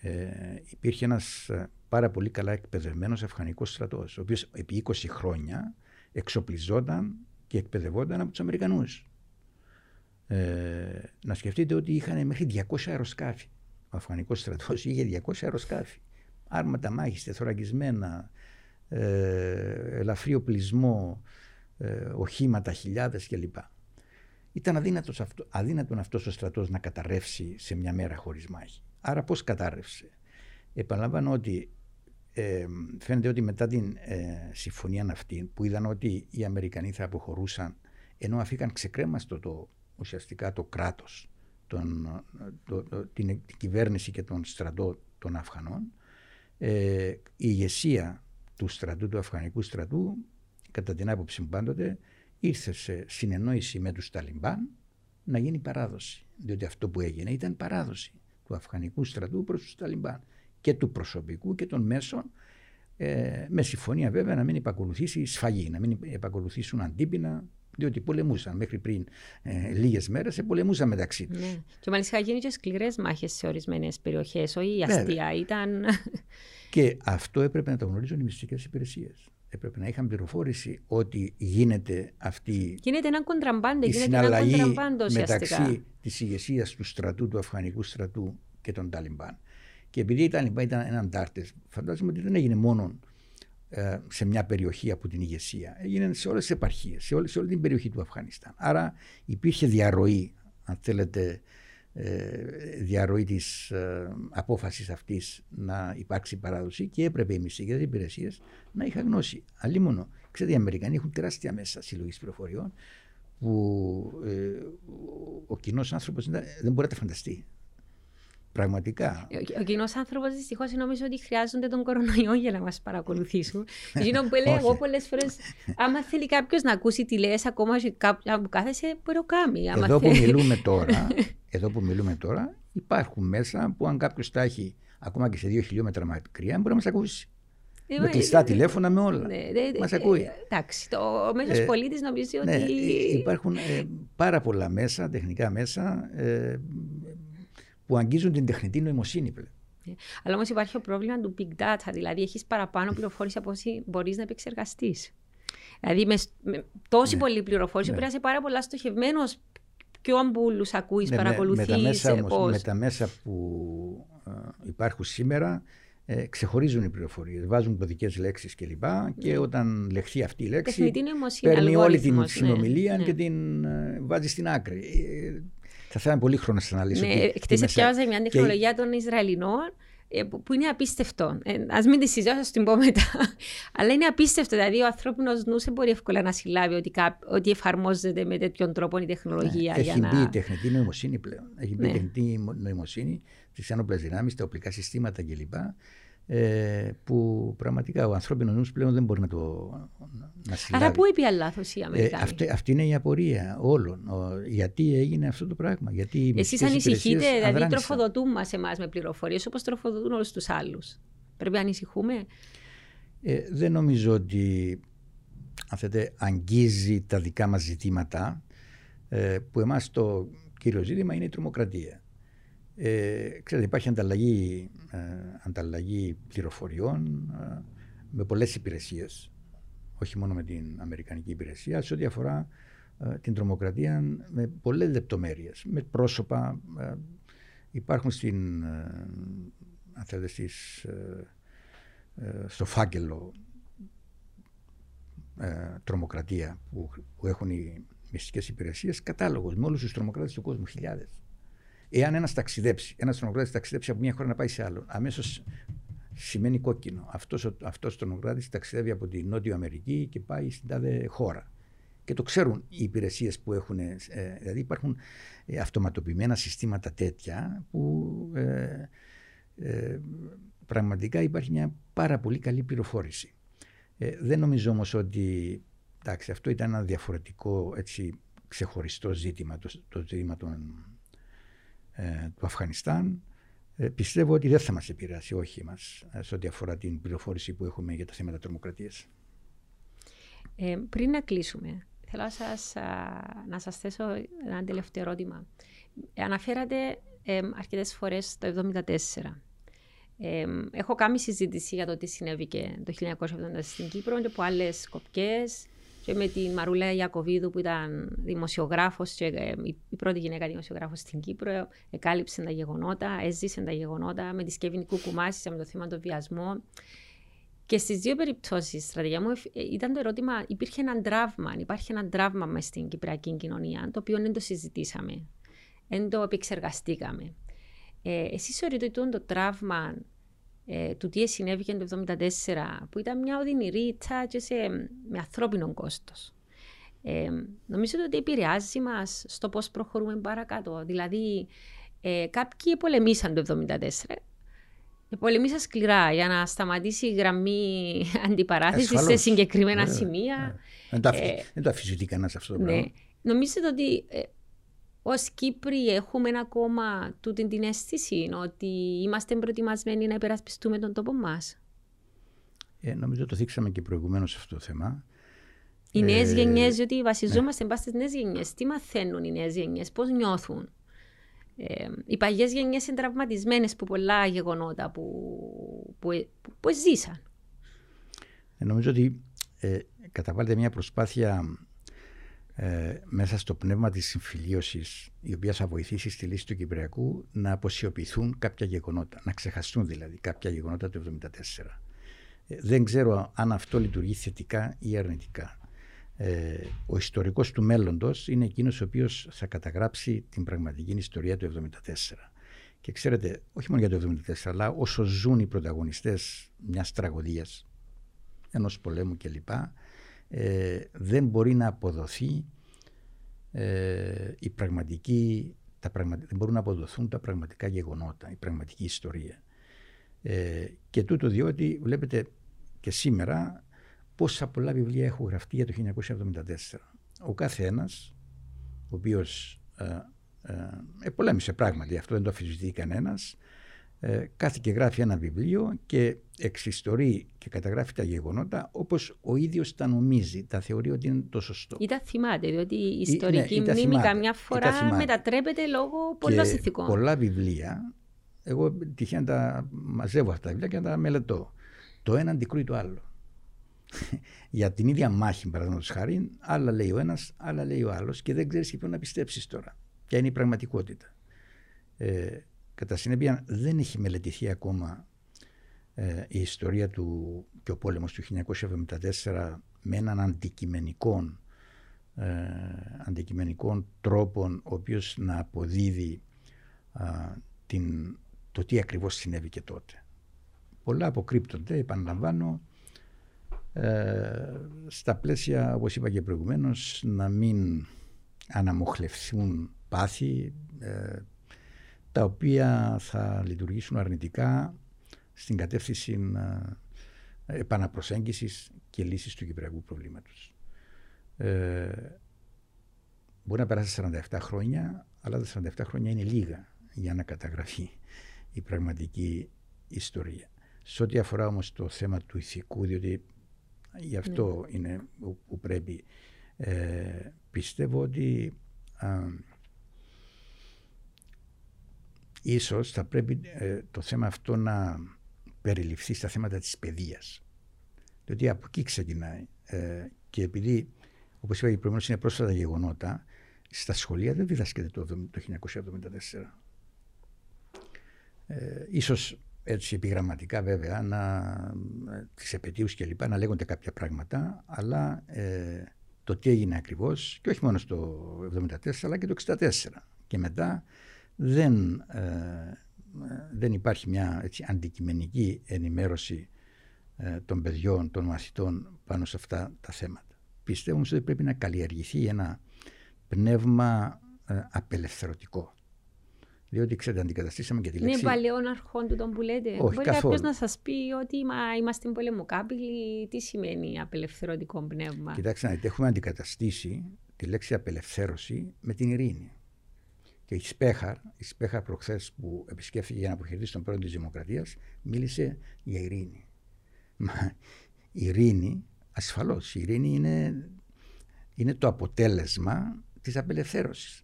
ε, υπήρχε ένας πάρα πολύ καλά εκπαιδευμένος αφγανικός στρατός, ο οποίος επί είκοσι χρόνια εξοπλιζόταν και εκπαιδευόταν από τους Αμερικανούς. Ε, να σκεφτείτε ότι είχαν μέχρι διακόσια αεροσκάφη. Ο αφγανικός στρατός είχε διακόσια αεροσκάφη. Άρματα μάχης, τεθωρακισμένα, ε, ελαφρύ οπλισμό, ε, οχήματα, χιλιάδες κλπ. Ήταν αδύνατος αυτό, αδύνατον αυτός ο στρατός να καταρρεύσει σε μια μέρα χωρίς μάχη. Άρα πώς κατάρρευσε? Επαναλαμβάνω ότι ε, φαίνεται ότι μετά την ε, συμφωνία αυτή, που είδαν ότι οι Αμερικανοί θα αποχωρούσαν, ενώ αφήκαν ξεκρέμαστο το ουσιαστικά το κράτος, τον, το, το, την, την κυβέρνηση και τον στρατό των Αφγανών, ε, η ηγεσία του στρατού, του αφγανικού στρατού, κατά την άποψη μου πάντοτε, ήρθε σε συνεννόηση με τους Ταλιμπάν να γίνει παράδοση. Διότι αυτό που έγινε ήταν παράδοση του αφγανικού στρατού προς τους Ταλιμπάν και του προσωπικού και των μέσων, ε, με συμφωνία βέβαια να μην επακολουθήσει σφαγή, να μην επακολουθήσουν αντίπεινα, διότι πολεμούσαν μέχρι πριν ε, λίγες μέρες, πολεμούσαν μεταξύ τους. Ναι. Και μάλιστα γίνουν και σκληρές μάχες σε ορισμένες περιοχές, όχι η αστεία ναι, ήταν... Και αυτό έπρεπε να το γνωρίζουν οι μυστικές υπηρεσίες. Έπρεπε να είχαν πληροφόρηση ότι γίνεται αυτή γίνεται ένα η συναλλαγή ένα μεταξύ της ηγεσίας του στρατού, του αφγανικού στρατού και των Ταλιμπάν. Και επειδή οι Ταλιμπάν ήταν εναντάρτες, φαντάζομαι ότι δεν έγινε μόνο σε μια περιοχή από την ηγεσία. Έγιναν σε όλες τις επαρχίες, σε όλη, σε όλη την περιοχή του Αφγανιστάν. Άρα υπήρχε διαρροή, αν θέλετε, διαρροή της απόφασης αυτής να υπάρξει παράδοση και έπρεπε οι μυστικές υπηρεσίες να είχαν γνώση. Αλλήμωνο, ξέρετε, οι Αμερικανοί έχουν τεράστια μέσα συλλογής πληροφοριών που ε, ο κοινός άνθρωπος δεν μπορεί να τα φανταστεί. Πραγματικά. Ο, ο κοινός άνθρωπος δυστυχώς νομίζω ότι χρειάζονται τον κορονοϊό για να μας παρακολουθήσουν. Εκείνο που έλεγα πολλές φορές, άμα θέλει κάποιος να ακούσει τι λες, ακόμα και κάποια που κάθεσαι, μπορεί να κάνει. Εδώ που μιλούμε τώρα, εδώ που μιλούμε τώρα, υπάρχουν μέσα που αν κάποιος τα έχει ακόμα και σε δύο χιλιόμετρα μακριά, μπορεί να μας ακούσει. Με κλειστά τηλέφωνα, με όλα. Μας ακούει. Εντάξει, ο μέσος πολίτης νομίζει ότι. Υπάρχουν πάρα πολλά μέσα, τεχνικά μέσα, που αγγίζουν την τεχνητή νοημοσύνη πλέον. Αλλά όμως υπάρχει το πρόβλημα του big data, δηλαδή έχεις παραπάνω πληροφόρηση από όσοι μπορείς να επεξεργαστείς. Δηλαδή με, με τόση ναι, πολλή πληροφόρηση ναι. πρέπει να είσαι πάρα πολλά στοχευμένος ποιον πουλούς ακούς, ναι, παρακολουθείς. Με, με, τα μέσα, όμως, με τα μέσα που ε, υπάρχουν σήμερα ε, ξεχωρίζουν οι πληροφορίες, βάζουν κωδικές λέξεις κλπ. Και, και όταν λεχθεί αυτή η λέξη παίρνει όλη την συνομιλία ναι. και την ε, βάζει στην άκρη. Θα θέλαμε πολύ χρόνο να σας αναλύσω. Ναι, χτες επιάβαζα μια τεχνολογία και των Ισραηλινών που είναι απίστευτο. Ε, ας μην τη συζητώ, θα σας την πω μετά. Αλλά είναι απίστευτο. Δηλαδή, ο ανθρώπινος νους δεν μπορεί εύκολα να συλλάβει ότι, κά, ότι εφαρμόζεται με τέτοιον τρόπο η τεχνολογία. Ναι, για έχει να... μπει η τεχνητή νοημοσύνη πλέον. Έχει μπει ναι. η τεχνητή νοημοσύνη, τις ένοπλες δυνάμεις, τα οπλικά συστήματα κλπ. Ε, που πραγματικά ο ανθρώπινος νους πλέον δεν μπορεί να το να συλλάβει. Άρα πού είπε λάθος η Αμερικανή. Ε, αυτή, αυτή είναι η απορία όλων. Ο, γιατί έγινε αυτό το πράγμα. Γιατί εσείς ανησυχείτε, δηλαδή τροφοδοτούν μας εμάς με πληροφορίες όπως τροφοδοτούν όλους τους άλλους. Πρέπει να ανησυχούμε. Ε, δεν νομίζω ότι αν θέτε, αγγίζει τα δικά μας ζητήματα ε, που εμάς το κύριο ζήτημα είναι η τρομοκρατία. Ε, ξέρετε, υπάρχει ανταλλαγή, ε, ανταλλαγή πληροφοριών ε, με πολλές υπηρεσίες, όχι μόνο με την Αμερικανική υπηρεσία, σε ό,τι αφορά ε, την τρομοκρατία με πολλές λεπτομέρειες, με πρόσωπα. Ε, υπάρχουν στην, ε, αν θέλετε, στις, ε, ε, στο φάκελο ε, τρομοκρατία που, που έχουν οι μυστικές υπηρεσίες κατάλογος με όλους τους τρομοκράτες του κόσμου, χιλιάδες. Εάν ένας ταξιδέψει, ένας τρομοκράτης ταξιδέψει από μια χώρα να πάει σε άλλον, αμέσως σημαίνει κόκκινο. Αυτός, αυτός ο τρομοκράτης ταξιδεύει από τη Νότια Αμερική και πάει στην τάδε χώρα. Και το ξέρουν οι υπηρεσίες που έχουν. Ε, δηλαδή υπάρχουν ε, αυτοματοποιημένα συστήματα τέτοια που ε, ε, πραγματικά υπάρχει μια πάρα πολύ καλή πληροφόρηση. Ε, δεν νομίζω όμως ότι εντάξει, αυτό ήταν ένα διαφορετικό έτσι, ξεχωριστό ζήτημα, το, το ζήτημα των του Αφγανιστάν. Ε, πιστεύω ότι δεν θα μας επηρεάσει, όχι μας, σε ό,τι αφορά την πληροφόρηση που έχουμε για τα θέματα τρομοκρατίας. Ε, πριν να κλείσουμε, θέλω σας, α, να σας θέσω ένα τελευταίο ερώτημα. Αναφέρατε ε, αρκετές φορές το χίλια εννιακόσια εβδομήντα τέσσερα. Ε, έχω κάνει συζήτηση για το τι συνέβηκε το χίλια εννιακόσια εβδομήντα στην Κύπρο και από άλλες κοπιές και με τη Μαρούλα Ιακοβίδου που ήταν δημοσιογράφος, η πρώτη γυναίκα δημοσιογράφος στην Κύπρο, εκάλυψε τα γεγονότα, έζησε τα γεγονότα, με τη Σκεύνη Κουκουμάση, με το θέμα των βιασμών. Και στις δύο περιπτώσεις, στρατηγία μου, ήταν το ερώτημα, υπήρχε ένα τραύμα, υπάρχει ένα τραύμα μες στην κυπριακή κοινωνία, το οποίο δεν το συζητήσαμε, δεν το επεξεργαστήκαμε. Ε, εσείς θεωρείτε ότι το τραύμα Ε, του τι συνέβηκε το χίλια εννιακόσια εβδομήντα τέσσερα, που ήταν μια οδυνηρή τσάτια σε, με ανθρώπινο κόστος. Ε, νομίζω ότι επηρεάζει μας στο πώς προχωρούμε παρακάτω. Δηλαδή, ε, κάποιοι πολεμήσαν το χίλια εννιακόσια εβδομήντα τέσσερα, πολεμήσαν σκληρά για να σταματήσει η γραμμή αντιπαράθεσης σε συγκεκριμένα ε, σημεία. Δεν το αφισβητεί κανένας αυτό το πράγμα. Ναι. Νομίζετε ότι ε, ως Κύπροι έχουμε ακόμα τούτη την αίσθηση ότι είμαστε προετοιμασμένοι να υπερασπιστούμε τον τόπο μας. Ε, νομίζω το δείξαμε και προηγουμένως σε αυτό το θέμα. Οι νέες ε, γενιές, διότι βασιζόμαστε ναι. στις νέες γενιές. Τι μαθαίνουν οι νέες γενιές, πώς νιώθουν. Ε, οι παλιές γενιές είναι τραυματισμένες από πολλά γεγονότα που, που, που, που ζήσαν. Ε, νομίζω ότι ε, καταβάλλεται μια προσπάθεια Ε, μέσα στο πνεύμα της συμφιλίωσης, η οποία θα βοηθήσει στη λύση του Κυπριακού, να αποσιωπηθούν κάποια γεγονότα, να ξεχαστούν δηλαδή κάποια γεγονότα του χίλια εννιακόσια εβδομήντα τέσσερα. Δεν ξέρω αν αυτό λειτουργεί θετικά ή αρνητικά. Ε, ο ιστορικός του μέλλοντος είναι εκείνος ο οποίος θα καταγράψει την πραγματική ιστορία του εβδομήντα τέσσερα. Και ξέρετε, όχι μόνο για το εβδομήντα τέσσερα, αλλά όσο ζουν οι πρωταγωνιστές μιας τραγωδίας, ενός πολέμου κλπ, ε, δεν μπορεί να αποδοθεί ε, η πραγματική, τα πραγμα, δεν μπορούν να αποδοθούν τα πραγματικά γεγονότα, η πραγματική ιστορία. Ε, και τούτο διότι βλέπετε και σήμερα πόσα πολλά βιβλία έχουν γραφτεί για το χίλια εννιακόσια εβδομήντα τέσσερα. Ο κάθε ένας, ο οποίος ε, ε, πολέμησε πράγματι, αυτό δεν το αφισβητεί κανένας, ε, κάθε και γράφει ένα βιβλίο και εξιστορεί και καταγράφει τα γεγονότα όπως ο ίδιος τα νομίζει, τα θεωρεί ότι είναι το σωστό. Ή τα θυμάται, διότι η ιστορική ναι, μνήμη καμιά φορά μετατρέπεται λόγω πολλών συνθηκών. Πολλά βιβλία, εγώ τυχαία τα μαζεύω αυτά τα βιβλία και να τα μελετώ. Το ένα αντικρούει το άλλο. Για την ίδια μάχη, παραδείγματος χάριν, άλλα λέει ο ένας, άλλα λέει ο άλλος και δεν ξέρεις και ποιον να πιστέψεις τώρα. Ποια είναι η πραγματικότητα. Ε, κατά συνέπεια, δεν έχει μελετηθεί ακόμα ε, η ιστορία του και ο πόλεμος του χίλια εννιακόσια εβδομήντα τέσσερα με έναν αντικειμενικό, ε, αντικειμενικό τρόπο, ο οποίος να αποδίδει ε, την, το τι ακριβώς συνέβη και τότε. Πολλά αποκρύπτονται, επαναλαμβάνω, Ε, στα πλαίσια, όπως είπα και προηγουμένως, να μην αναμοχλευθούν πάθη ε, τα οποία θα λειτουργήσουν αρνητικά στην κατεύθυνση ε, επαναπροσέγγισης και λύσης του κυπριακού προβλήματος. Ε, μπορεί να περάσει σαράντα επτά χρόνια, αλλά τα σαράντα επτά χρόνια είναι λίγα για να καταγραφεί η πραγματική ιστορία. Σε ό,τι αφορά όμως το θέμα του ηθικού, διότι γι' αυτό ναι. είναι που πρέπει. Ε, πιστεύω ότι α, ίσως θα πρέπει ε, το θέμα αυτό να περιληφθεί στα θέματα της παιδείας. Διότι από εκεί ξεκινάει. Ε, και επειδή, όπως είπα και προηγουμένως, είναι πρόσφατα γεγονότα, στα σχολεία δεν διδάσκεται το, το χίλια εννιακόσια εβδομήντα τέσσερα. Ε, ίσως έτσι επιγραμματικά βέβαια, να, τις επαιτίους και λοιπά, να λέγονται κάποια πράγματα, αλλά ε, το τι έγινε ακριβώς, και όχι μόνο στο εβδομήντα τέσσερα, αλλά και το εξήντα τέσσερα. Και μετά δεν, ε, δεν υπάρχει μια έτσι, αντικειμενική ενημέρωση ε, των παιδιών, των μαθητών πάνω σε αυτά τα θέματα. Πιστεύω όμως ότι πρέπει να καλλιεργηθεί ένα πνεύμα ε, απελευθερωτικό. Διότι ξέρετε, αντικαταστήσαμε και τη λέξη. Είναι παλαιών αρχών του τον που λέτε. Όχι, μπορεί κάποιος να σας πει ότι μα, είμαστε πολεμοκάπηλοι. Τι σημαίνει απελευθερωτικό πνεύμα? Κοιτάξτε, έχουμε αντικαταστήσει τη λέξη απελευθέρωση με την ειρήνη. Και η Σπέχαρ, η Σπέχαρ προχθές που επισκέφθηκε για να αποχαιρετήσει τον πρόεδρο της Δημοκρατίας, μίλησε για ειρήνη. Μα η ειρήνη, ασφαλώς, η ειρήνη είναι, είναι το αποτέλεσμα της απελευθέρωσης.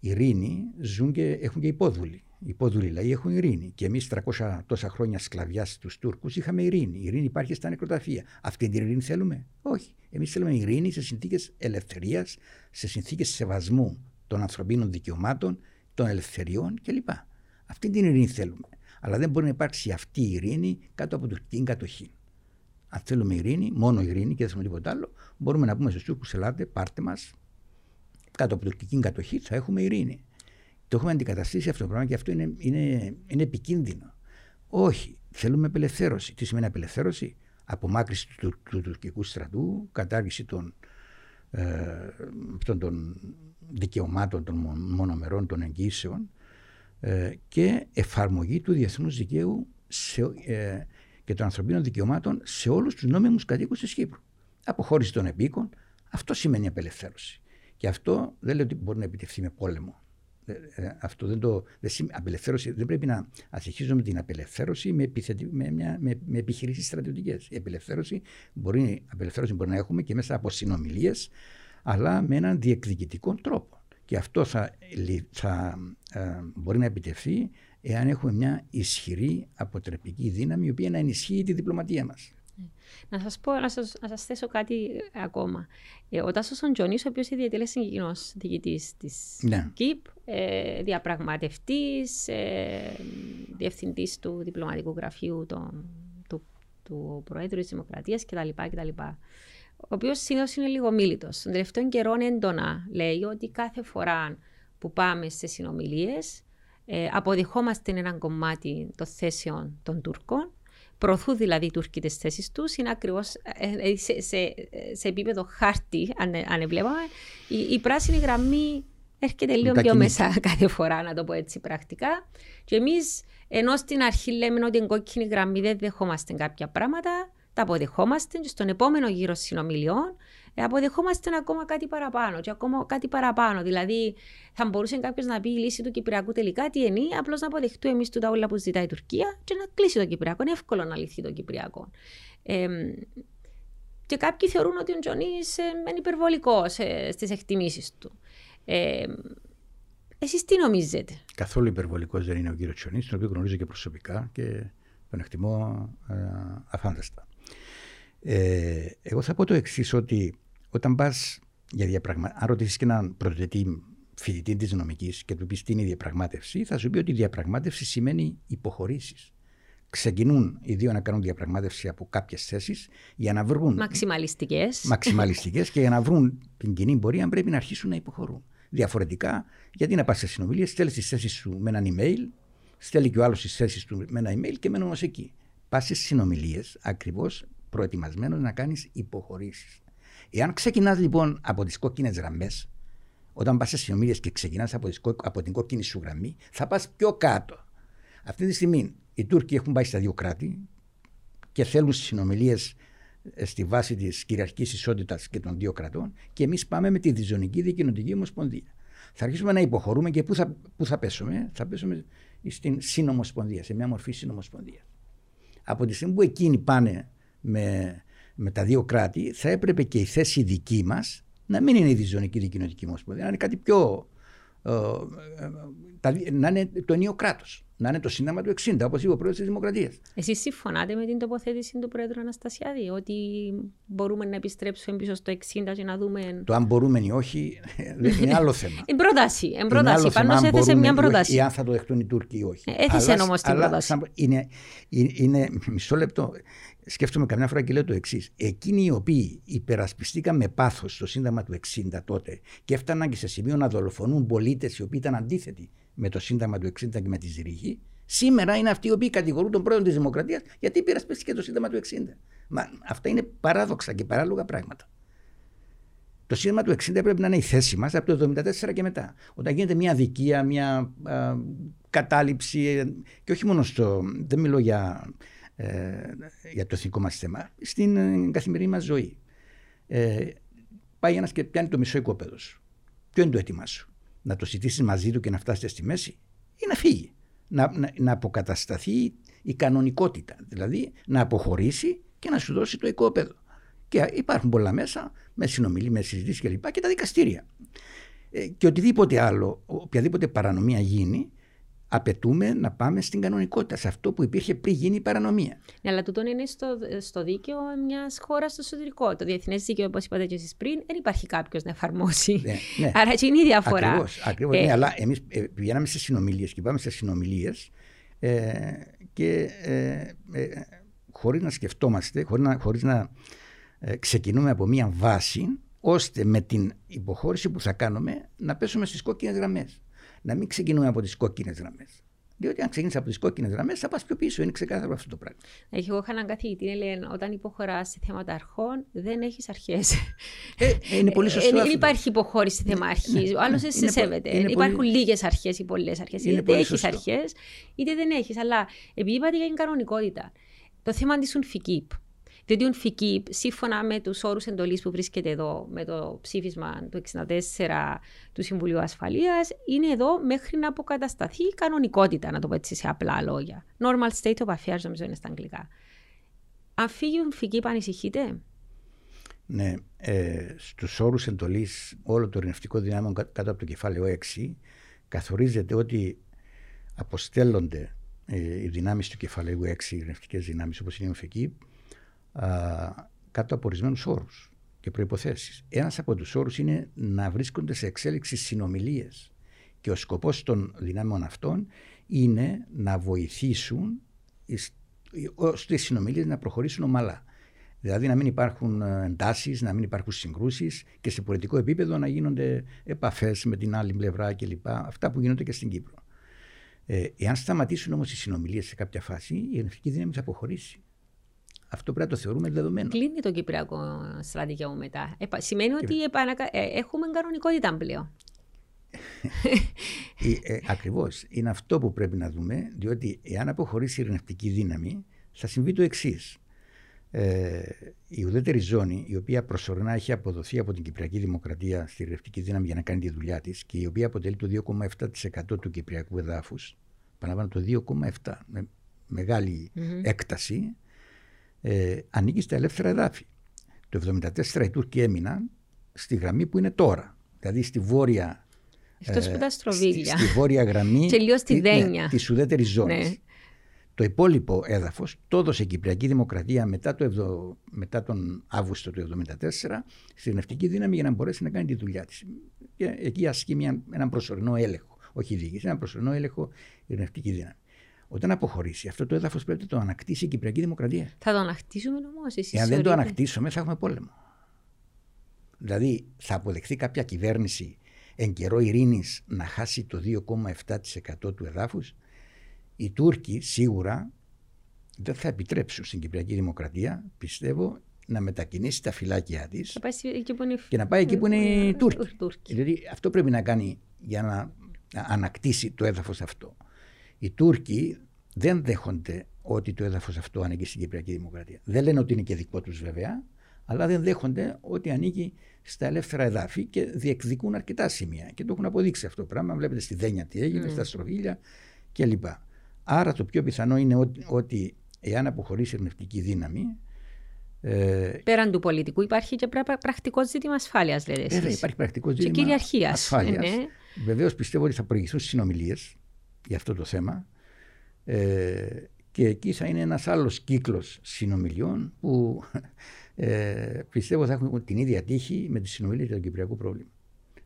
Ειρήνη ζουν και έχουν και υπόδουλοι. Οι υπόδουλοι λαοί έχουν ειρήνη. Και εμείς τριακόσια τόσα χρόνια σκλαβιά στους Τούρκους είχαμε ειρήνη. Η ειρήνη υπάρχει στα νεκροταφεία. Αυτή την ειρήνη θέλουμε? Όχι. Εμείς θέλουμε ειρήνη σε συνθήκες ελευθερίας, σε συνθήκες σεβασμού των ανθρωπίνων δικαιωμάτων, των ελευθεριών κλπ. Αυτή την ειρήνη θέλουμε. Αλλά δεν μπορεί να υπάρξει αυτή η ειρήνη κάτω από τουρκική κατοχή. Αν θέλουμε ειρήνη, μόνο ειρήνη και δεν θέλουμε τίποτα άλλο, μπορούμε να πούμε στους Τούρκους: ελάτε, πάρτε μας. Κάτω από τουρκική κατοχή θα έχουμε ειρήνη. Το έχουμε αντικαταστήσει αυτό το πράγμα και αυτό είναι, είναι, είναι επικίνδυνο. Όχι, θέλουμε απελευθέρωση. Τι σημαίνει απελευθέρωση? Απομάκρυση του, του, του τουρκικού στρατού, κατάργηση των, ε, των, των δικαιωμάτων των μονομερών, των εγγύσεων ε, και εφαρμογή του διεθνούς δικαίου σε, ε, και των ανθρωπίνων δικαιωμάτων σε όλους τους νόμιμους κατοίκους της Κύπρου. Αποχώρηση των επίκων, αυτό σημαίνει απελευθέρωση. Και αυτό δεν λέω ότι μπορεί να επιτευχθεί με πόλεμο. Αυτό δεν το, δεν, απελευθέρωση, δεν πρέπει να ασχίζουμε την απελευθέρωση με, επιθετη, με, μια, με, με επιχειρήσεις στρατιωτικές. Η απελευθέρωση μπορεί, απελευθέρωση μπορεί να έχουμε και μέσα από συνομιλίες, αλλά με έναν διεκδικητικό τρόπο. Και αυτό θα, θα ε, μπορεί να επιτευχθεί εάν έχουμε μια ισχυρή αποτρεπτική δύναμη, η οποία να ενισχύει τη διπλωματία μας. Να σας πω, να σας, να σας θέσω κάτι ακόμα. Ε, ο Τάσος Σοντζονίς, ο οποίος διατέλεσε κοινός διοικητής της ναι. ΚΥΠ, ε, διαπραγματευτής, ε, διευθυντής του διπλωματικού γραφείου των, του, του Προέδρου της Δημοκρατίας κτλ. Ο οποίος συνήθως είναι λίγο μίλητος. Τον τελευταίο καιρό έντονα λέει ότι κάθε φορά που πάμε σε συνομιλίες ε, αποδεχόμαστε έναν κομμάτι των θέσεων των Τούρκων. Προωθούν δηλαδή οι Τούρκοι τις θέσεις τους, είναι ακριβώς ε, σε, σε, σε επίπεδο χάρτη, αν, αν βλέπαμε, η, η πράσινη γραμμή έρχεται λίγο πιο μέσα κάθε φορά, να το πω έτσι πρακτικά. Και εμείς, ενώ στην αρχή λέμε ότι η κόκκινη γραμμή δεν δεχόμαστε κάποια πράγματα, τα αποδεχόμαστε και στον επόμενο γύρο συνομιλιών αποδεχόμαστε ακόμα κάτι παραπάνω και ακόμα κάτι παραπάνω. Δηλαδή, θα μπορούσε κάποιος να πει η λύση του Κυπριακού τελικά τι είναι, απλώς να αποδεχτούμε εμείς του τα όλα που ζητάει η Τουρκία και να κλείσει το Κυπριακό. Είναι εύκολο να λυθεί το Κυπριακό. Ε, και κάποιοι θεωρούν ότι ο Τζονίς είναι υπερβολικός ε, στις εκτιμήσεις του. Ε, εσείς τι νομίζετε? Καθόλου υπερβολικός δεν είναι ο κύριος Τζονίς, τον οποίο γνωρίζω και προσωπικά και τον εκτιμώ ε, αφάνταστα. Ε, εγώ θα πω το εξής, ότι όταν πας για διαπραγμάτευση, αν ρωτήσεις και έναν πρωτοτετή φοιτητή της νομικής και του πεις τι είναι η διαπραγμάτευση, θα σου πει ότι η διαπραγμάτευση σημαίνει υποχωρήσεις. Ξεκινούν οι δύο να κάνουν διαπραγμάτευση από κάποιες θέσεις για να βρουν. Μαξιμαλιστικές. Μαξιμαλιστικές και για να βρουν την κοινή πορεία πρέπει να αρχίσουν να υποχωρούν. Διαφορετικά, γιατί να πας σε συνομιλίες, στέλνεις τις θέσεις σου με έναν email, στέλνει και ο άλλος τις θέσεις του με ένα email και μένουν ως εκεί. Πας σε συνομιλίες ακριβώς προετοιμασμένος να κάνεις υποχωρήσεις. Εάν ξεκινάς λοιπόν από τις κόκκινες γραμμές, όταν πας σε συνομιλίες και ξεκινάς από, τις, από την κόκκινη σου γραμμή, θα πας πιο κάτω. Αυτή τη στιγμή οι Τούρκοι έχουν πάει στα δύο κράτη και θέλουν συνομιλίες στη βάση της κυριαρχικής ισότητας και των δύο κρατών, και εμείς πάμε με τη διζωνική δικοινοτική ομοσπονδία. Θα αρχίσουμε να υποχωρούμε και πού θα, πού θα πέσουμε? Θα πέσουμε στην συνομοσπονδία, σε μια μορφή συνομοσπονδία. Από τη στιγμή που εκείνοι πάνε Με, με τα δύο κράτη, θα έπρεπε και η θέση δική μας να μην είναι η διζωνική δικοινοτική ομοσπονδία, να είναι κάτι πιο. Ε, ε, να είναι το ενίο κράτος, να είναι το Σύνταγμα του εξήντα, όπως είπε ο Πρόεδρος της Δημοκρατίας. Εσείς συμφωνάτε με την τοποθέτηση του Πρόεδρου Αναστασιάδη, ότι μπορούμε να επιστρέψουμε πίσω στο εξήντα και να δούμε. Το αν μπορούμε ή όχι είναι άλλο θέμα. Εν πρόταση. Πάνω έθεσε μια πρόταση. Ή αν θα το δεχτούν οι Τούρκοι ή όχι. Έθεσε όμως την πρόταση. Είναι, είναι, είναι μισό λεπτό. Σκέφτομαι καμιά φορά και λέω το εξής. Εκείνοι οι οποίοι υπερασπιστήκαν με πάθος το Σύνταγμα του εξήντα τότε και έφταναν και σε σημείο να δολοφονούν πολίτες οι οποίοι ήταν αντίθετοι με το Σύνταγμα του εξήντα και με τη Ζυρίχη, σήμερα είναι αυτοί οι οποίοι κατηγορούν τον πρόεδρο της Δημοκρατίας γιατί υπερασπίστηκε το Σύνταγμα του εξήντα. Μα αυτά είναι παράδοξα και παράλογα πράγματα. Το Σύνταγμα του εξήντα πρέπει να είναι η θέση μας από το εβδομήντα τέσσερα και μετά. Όταν γίνεται μια αδικία, μια α, κατάληψη, και όχι μόνο στο. Δεν μιλώ για. Ε, για το εθνικό μας θέμα, στην ε, καθημερινή μας ζωή. Ε, πάει ένας και πιάνει το μισό οικόπεδο σου. Ποιο είναι το έτοιμά σου? Να το συζητήσεις μαζί του και να φτάσετε στη μέση, ή να φύγει? Να, να, να αποκατασταθεί η κανονικότητα, δηλαδή να αποχωρήσει και να σου δώσει το οικόπεδο. Και υπάρχουν πολλά μέσα, με συνομιλή, με συζητήσεις κλπ. Και, και τα δικαστήρια. Ε, και οτιδήποτε άλλο, οποιαδήποτε παρανομία γίνει, απαιτούμε να πάμε στην κανονικότητα, σε αυτό που υπήρχε πριν γίνει η παρανομία. Ναι, αλλά τούτο είναι στο, στο δίκαιο μιας χώρας στο εσωτερικό. Το διεθνές δίκαιο, όπως είπατε και εσείς πριν, δεν υπάρχει κάποιος να εφαρμόσει. Ναι, ναι. Άρα και είναι η διαφορά. Ακριβώς, ακριβώς. Ε... Ναι, αλλά εμείς πηγαίναμε σε συνομιλίες και πάμε σε συνομιλίες ε, και ε, ε, χωρίς να σκεφτόμαστε, χωρίς να, χωρίς να ε, ξεκινούμε από μια βάση, ώστε με την υποχώρηση που θα κάνουμε να πέσουμε στις κόκκινες γραμμές. Να μην ξεκινούμε από τις κόκκινες γραμμές. Διότι αν ξεκινήσεις από τις κόκκινες γραμμές, θα πας πιο πίσω. Είναι ξεκάθαρο αυτό το πράγμα. Εγώ είχα έναν καθηγητή, λένε, όταν υποχωράς σε θέματα αρχών, δεν έχεις αρχές. Ε, είναι πολύ σωστό. Δεν υπάρχει υποχώρηση σε θέμα αρχής. Ο άλλος σε σέβεται. Υπάρχουν λίγες αρχές ή πολλές αρχές. Είτε έχεις αρχές, είτε δεν έχεις. Αλλά επειδή είπατε για την κανονικότητα, το θέμα της ΟΝΦΙΚΥΠ. Διότι ο ΚΥΠ, σύμφωνα με τους όρους εντολής που βρίσκεται εδώ, με το ψήφισμα του εξήντα τέσσερα του Συμβουλίου Ασφαλείας, είναι εδώ μέχρι να αποκατασταθεί η κανονικότητα, να το πω έτσι σε απλά λόγια. Normal state of affairs, νομίζω είναι στα αγγλικά. Αν φύγει ο ΚΥΠ, ανησυχείτε? Ναι. Ε, στους όρους εντολής, όλο το ειρηνευτικό δυνάμεων κάτω από το κεφάλαιο έξι, καθορίζεται ότι αποστέλλονται ε, οι δυνάμεις του κεφαλαίου έξι, οι ειρηνευτικές δυνάμεις, όπως είναι ο ΚΥΠ, κάτω από ορισμένους όρους και προϋποθέσεις. Ένας από τους όρους είναι να βρίσκονται σε εξέλιξη συνομιλίες, και ο σκοπός των δυνάμεων αυτών είναι να βοηθήσουν στις συνομιλίες να προχωρήσουν ομαλά. Δηλαδή να μην υπάρχουν εντάσεις, να μην υπάρχουν συγκρούσεις και σε πολιτικό επίπεδο να γίνονται επαφές με την άλλη πλευρά κλπ. Αυτά που γίνονται και στην Κύπρο. Ε, εάν σταματήσουν όμως οι συνομιλίες σε κάποια φάση, η ελληνική δύναμη θα αποχωρήσει. Αυτό πρέπει να το θεωρούμε δεδομένο. Κλείνει το Κυπριακό στρατηγείο μετά. Επα... Σημαίνει και... ότι επανακα... έχουμε κανονικότητα πλέον. ε, ε, ακριβώς. Είναι αυτό που πρέπει να δούμε, διότι εάν αποχωρήσει η ειρηνευτική δύναμη, θα συμβεί το εξής. Ε, η ουδέτερη ζώνη, η οποία προσωρινά έχει αποδοθεί από την Κυπριακή Δημοκρατία στη ειρηνευτική δύναμη για να κάνει τη δουλειά της και η οποία αποτελεί το δύο κόμμα επτά τοις εκατό του κυπριακού εδάφους, παραλαμβάνω το δύο κόμμα επτά τοις εκατό με μεγάλη mm-hmm. έκταση, ε, ανήκει στα ελεύθερα εδάφη. Το χίλια εννιακόσια εβδομήντα τέσσερα οι Τούρκοι έμειναν στη γραμμή που είναι τώρα, δηλαδή στη βόρεια. Εκτός ε, που τα στροβίλια. Στη, στη βόρεια γραμμή τη, ναι, της ουδέτερης ζώνης. Ναι. Το υπόλοιπο έδαφος το έδωσε η Κυπριακή Δημοκρατία μετά, το εβδο, μετά τον Αύγουστο του χίλια εννιακόσια εβδομήντα τέσσερα στην ειρηνευτική δύναμη για να μπορέσει να κάνει τη δουλειά της. Και εκεί ασκεί μια, έναν προσωρινό έλεγχο. Όχι διοίκηση, έναν προσωρινό έλεγχο η ειρηνευτική δύναμη. Όταν αποχωρήσει, αυτό το έδαφος πρέπει να το ανακτήσει η Κυπριακή Δημοκρατία. Θα το ανακτήσουμε όμως, εσείς. Αν δεν το ανακτήσουμε, θα έχουμε πόλεμο. Δηλαδή, θα αποδεχθεί κάποια κυβέρνηση εν καιρό ειρήνης να χάσει το δύο κόμμα επτά τοις εκατό του εδάφους? Οι Τούρκοι σίγουρα δεν θα επιτρέψουν στην Κυπριακή Δημοκρατία, πιστεύω, να μετακινήσει τα φυλάκια της και να πάει εκεί που είναι οι Τούρκοι. Δηλαδή αυτό πρέπει να κάνει για να ανακτήσει το έδαφος αυτό. Οι Τούρκοι δεν δέχονται ότι το έδαφος αυτό ανήκει στην Κυπριακή Δημοκρατία. Δεν λένε ότι είναι και δικό τους βέβαια, αλλά δεν δέχονται ότι ανήκει στα ελεύθερα εδάφη και διεκδικούν αρκετά σημεία. Και το έχουν αποδείξει αυτό το πράγμα. Βλέπετε στη Δένια τι έγινε, mm. στα Στροβίλια κλπ. Άρα το πιο πιθανό είναι ότι, ότι εάν αποχωρήσει η ειρηνευτική δύναμη. Ε... Πέραν του πολιτικού υπάρχει και πρακτικό ζήτημα ασφάλειας, λέτε εσείς. Βέβαια, υπάρχει πρακτικό ζήτημα και κυριαρχίας ασφάλειας. Ναι. Βεβαίως πιστεύω ότι θα προηγηθούν συνομιλίες για αυτό το θέμα. Ε... Και εκεί θα είναι ένας άλλος κύκλος συνομιλιών που ε, πιστεύω θα έχουν την ίδια τύχη με τη συνομιλία για το κυπριακό πρόβλημα.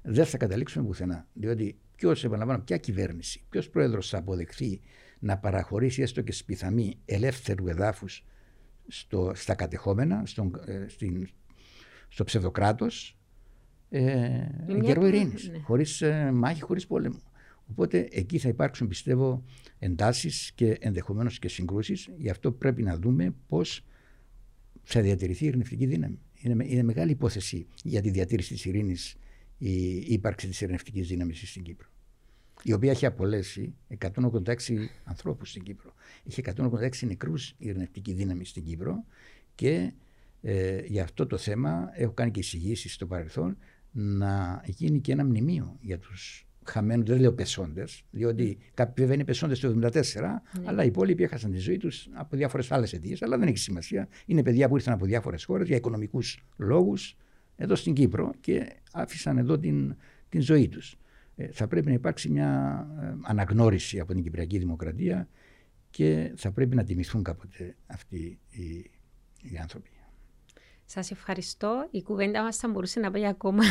Δεν θα καταλήξουμε πουθενά. Διότι ποιος, επαναλαμβάνω, ποια κυβέρνηση, ποιος πρόεδρος θα αποδεχθεί να παραχωρήσει έστω και σπιθαμή ελεύθερου εδάφους στο, στα κατεχόμενα, στο, ε, στην, στο ψευδοκράτος, εν καιρό ειρήνης, χωρίς ε, μάχη, χωρίς πόλεμο. Οπότε εκεί θα υπάρξουν, πιστεύω, εντάσεις και ενδεχομένως και συγκρούσεις. Γι' αυτό πρέπει να δούμε πώς θα διατηρηθεί η ειρηνευτική δύναμη. Είναι, είναι μεγάλη υπόθεση για τη διατήρηση της ειρήνης η ύπαρξη της ειρηνευτικής δύναμης στην Κύπρο. Η οποία έχει απολέσει εκατόν ογδόντα έξι ανθρώπους στην Κύπρο. Έχει εκατόν ογδόντα έξι νεκρούς η ειρηνευτική δύναμη στην Κύπρο. Και ε, για αυτό το θέμα έχω κάνει και εισηγήσεις στο παρελθόν να γίνει και ένα μνημείο για τους χαμένους, δεν λέω πεσόντες, διότι κάποιοι βέβαια είναι πεσόντες το χίλια εννιακόσια εβδομήντα τέσσερα, ναι, αλλά οι υπόλοιποι έχασαν τη ζωή τους από διάφορες άλλες αιτίες. Αλλά δεν έχει σημασία. Είναι παιδιά που ήρθαν από διάφορες χώρες για οικονομικούς λόγους εδώ στην Κύπρο και άφησαν εδώ την, την ζωή τους. Ε, θα πρέπει να υπάρξει μια αναγνώριση από την Κυπριακή Δημοκρατία και θα πρέπει να τιμηθούν κάποτε αυτοί οι, οι άνθρωποι. Σας ευχαριστώ. Η κουβέντα μας θα μπορούσε να πάει ακόμα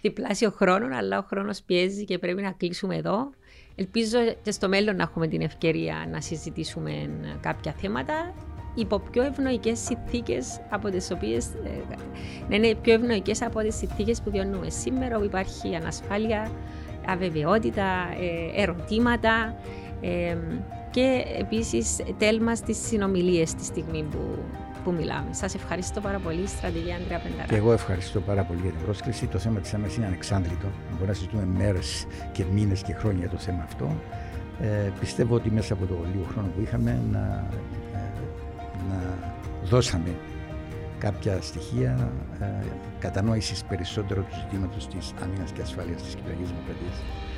διπλάσιο χρόνο, αλλά ο χρόνος πιέζει και πρέπει να κλείσουμε εδώ. Ελπίζω και στο μέλλον να έχουμε την ευκαιρία να συζητήσουμε κάποια θέματα υπό πιο ευνοϊκές συνθήκες από τις οποίες, να είναι πιο ευνοϊκές από τις συνθήκες που βιώνουμε σήμερα, όπου υπάρχει ανασφάλεια, αβεβαιότητα, ερωτήματα και επίσης τέλμα στις συνομιλίες τη στιγμή που... που μιλάμε. Σας ευχαριστώ πάρα πολύ, στρατηγέ Ανδρέα Πενταρά. Και εγώ ευχαριστώ πάρα πολύ για την πρόσκληση. Το θέμα της άμεσης είναι ανεξάντλητο. Μπορεί να συζητούμε μέρες και μήνες και χρόνια για το θέμα αυτό. Ε, πιστεύω ότι μέσα από το λίγο χρόνο που είχαμε να, ε, να δώσαμε κάποια στοιχεία ε, κατανόησης περισσότερο του ζητήματος της άμυνας και ασφάλειας της Κυπριακής Δημοκρατίας.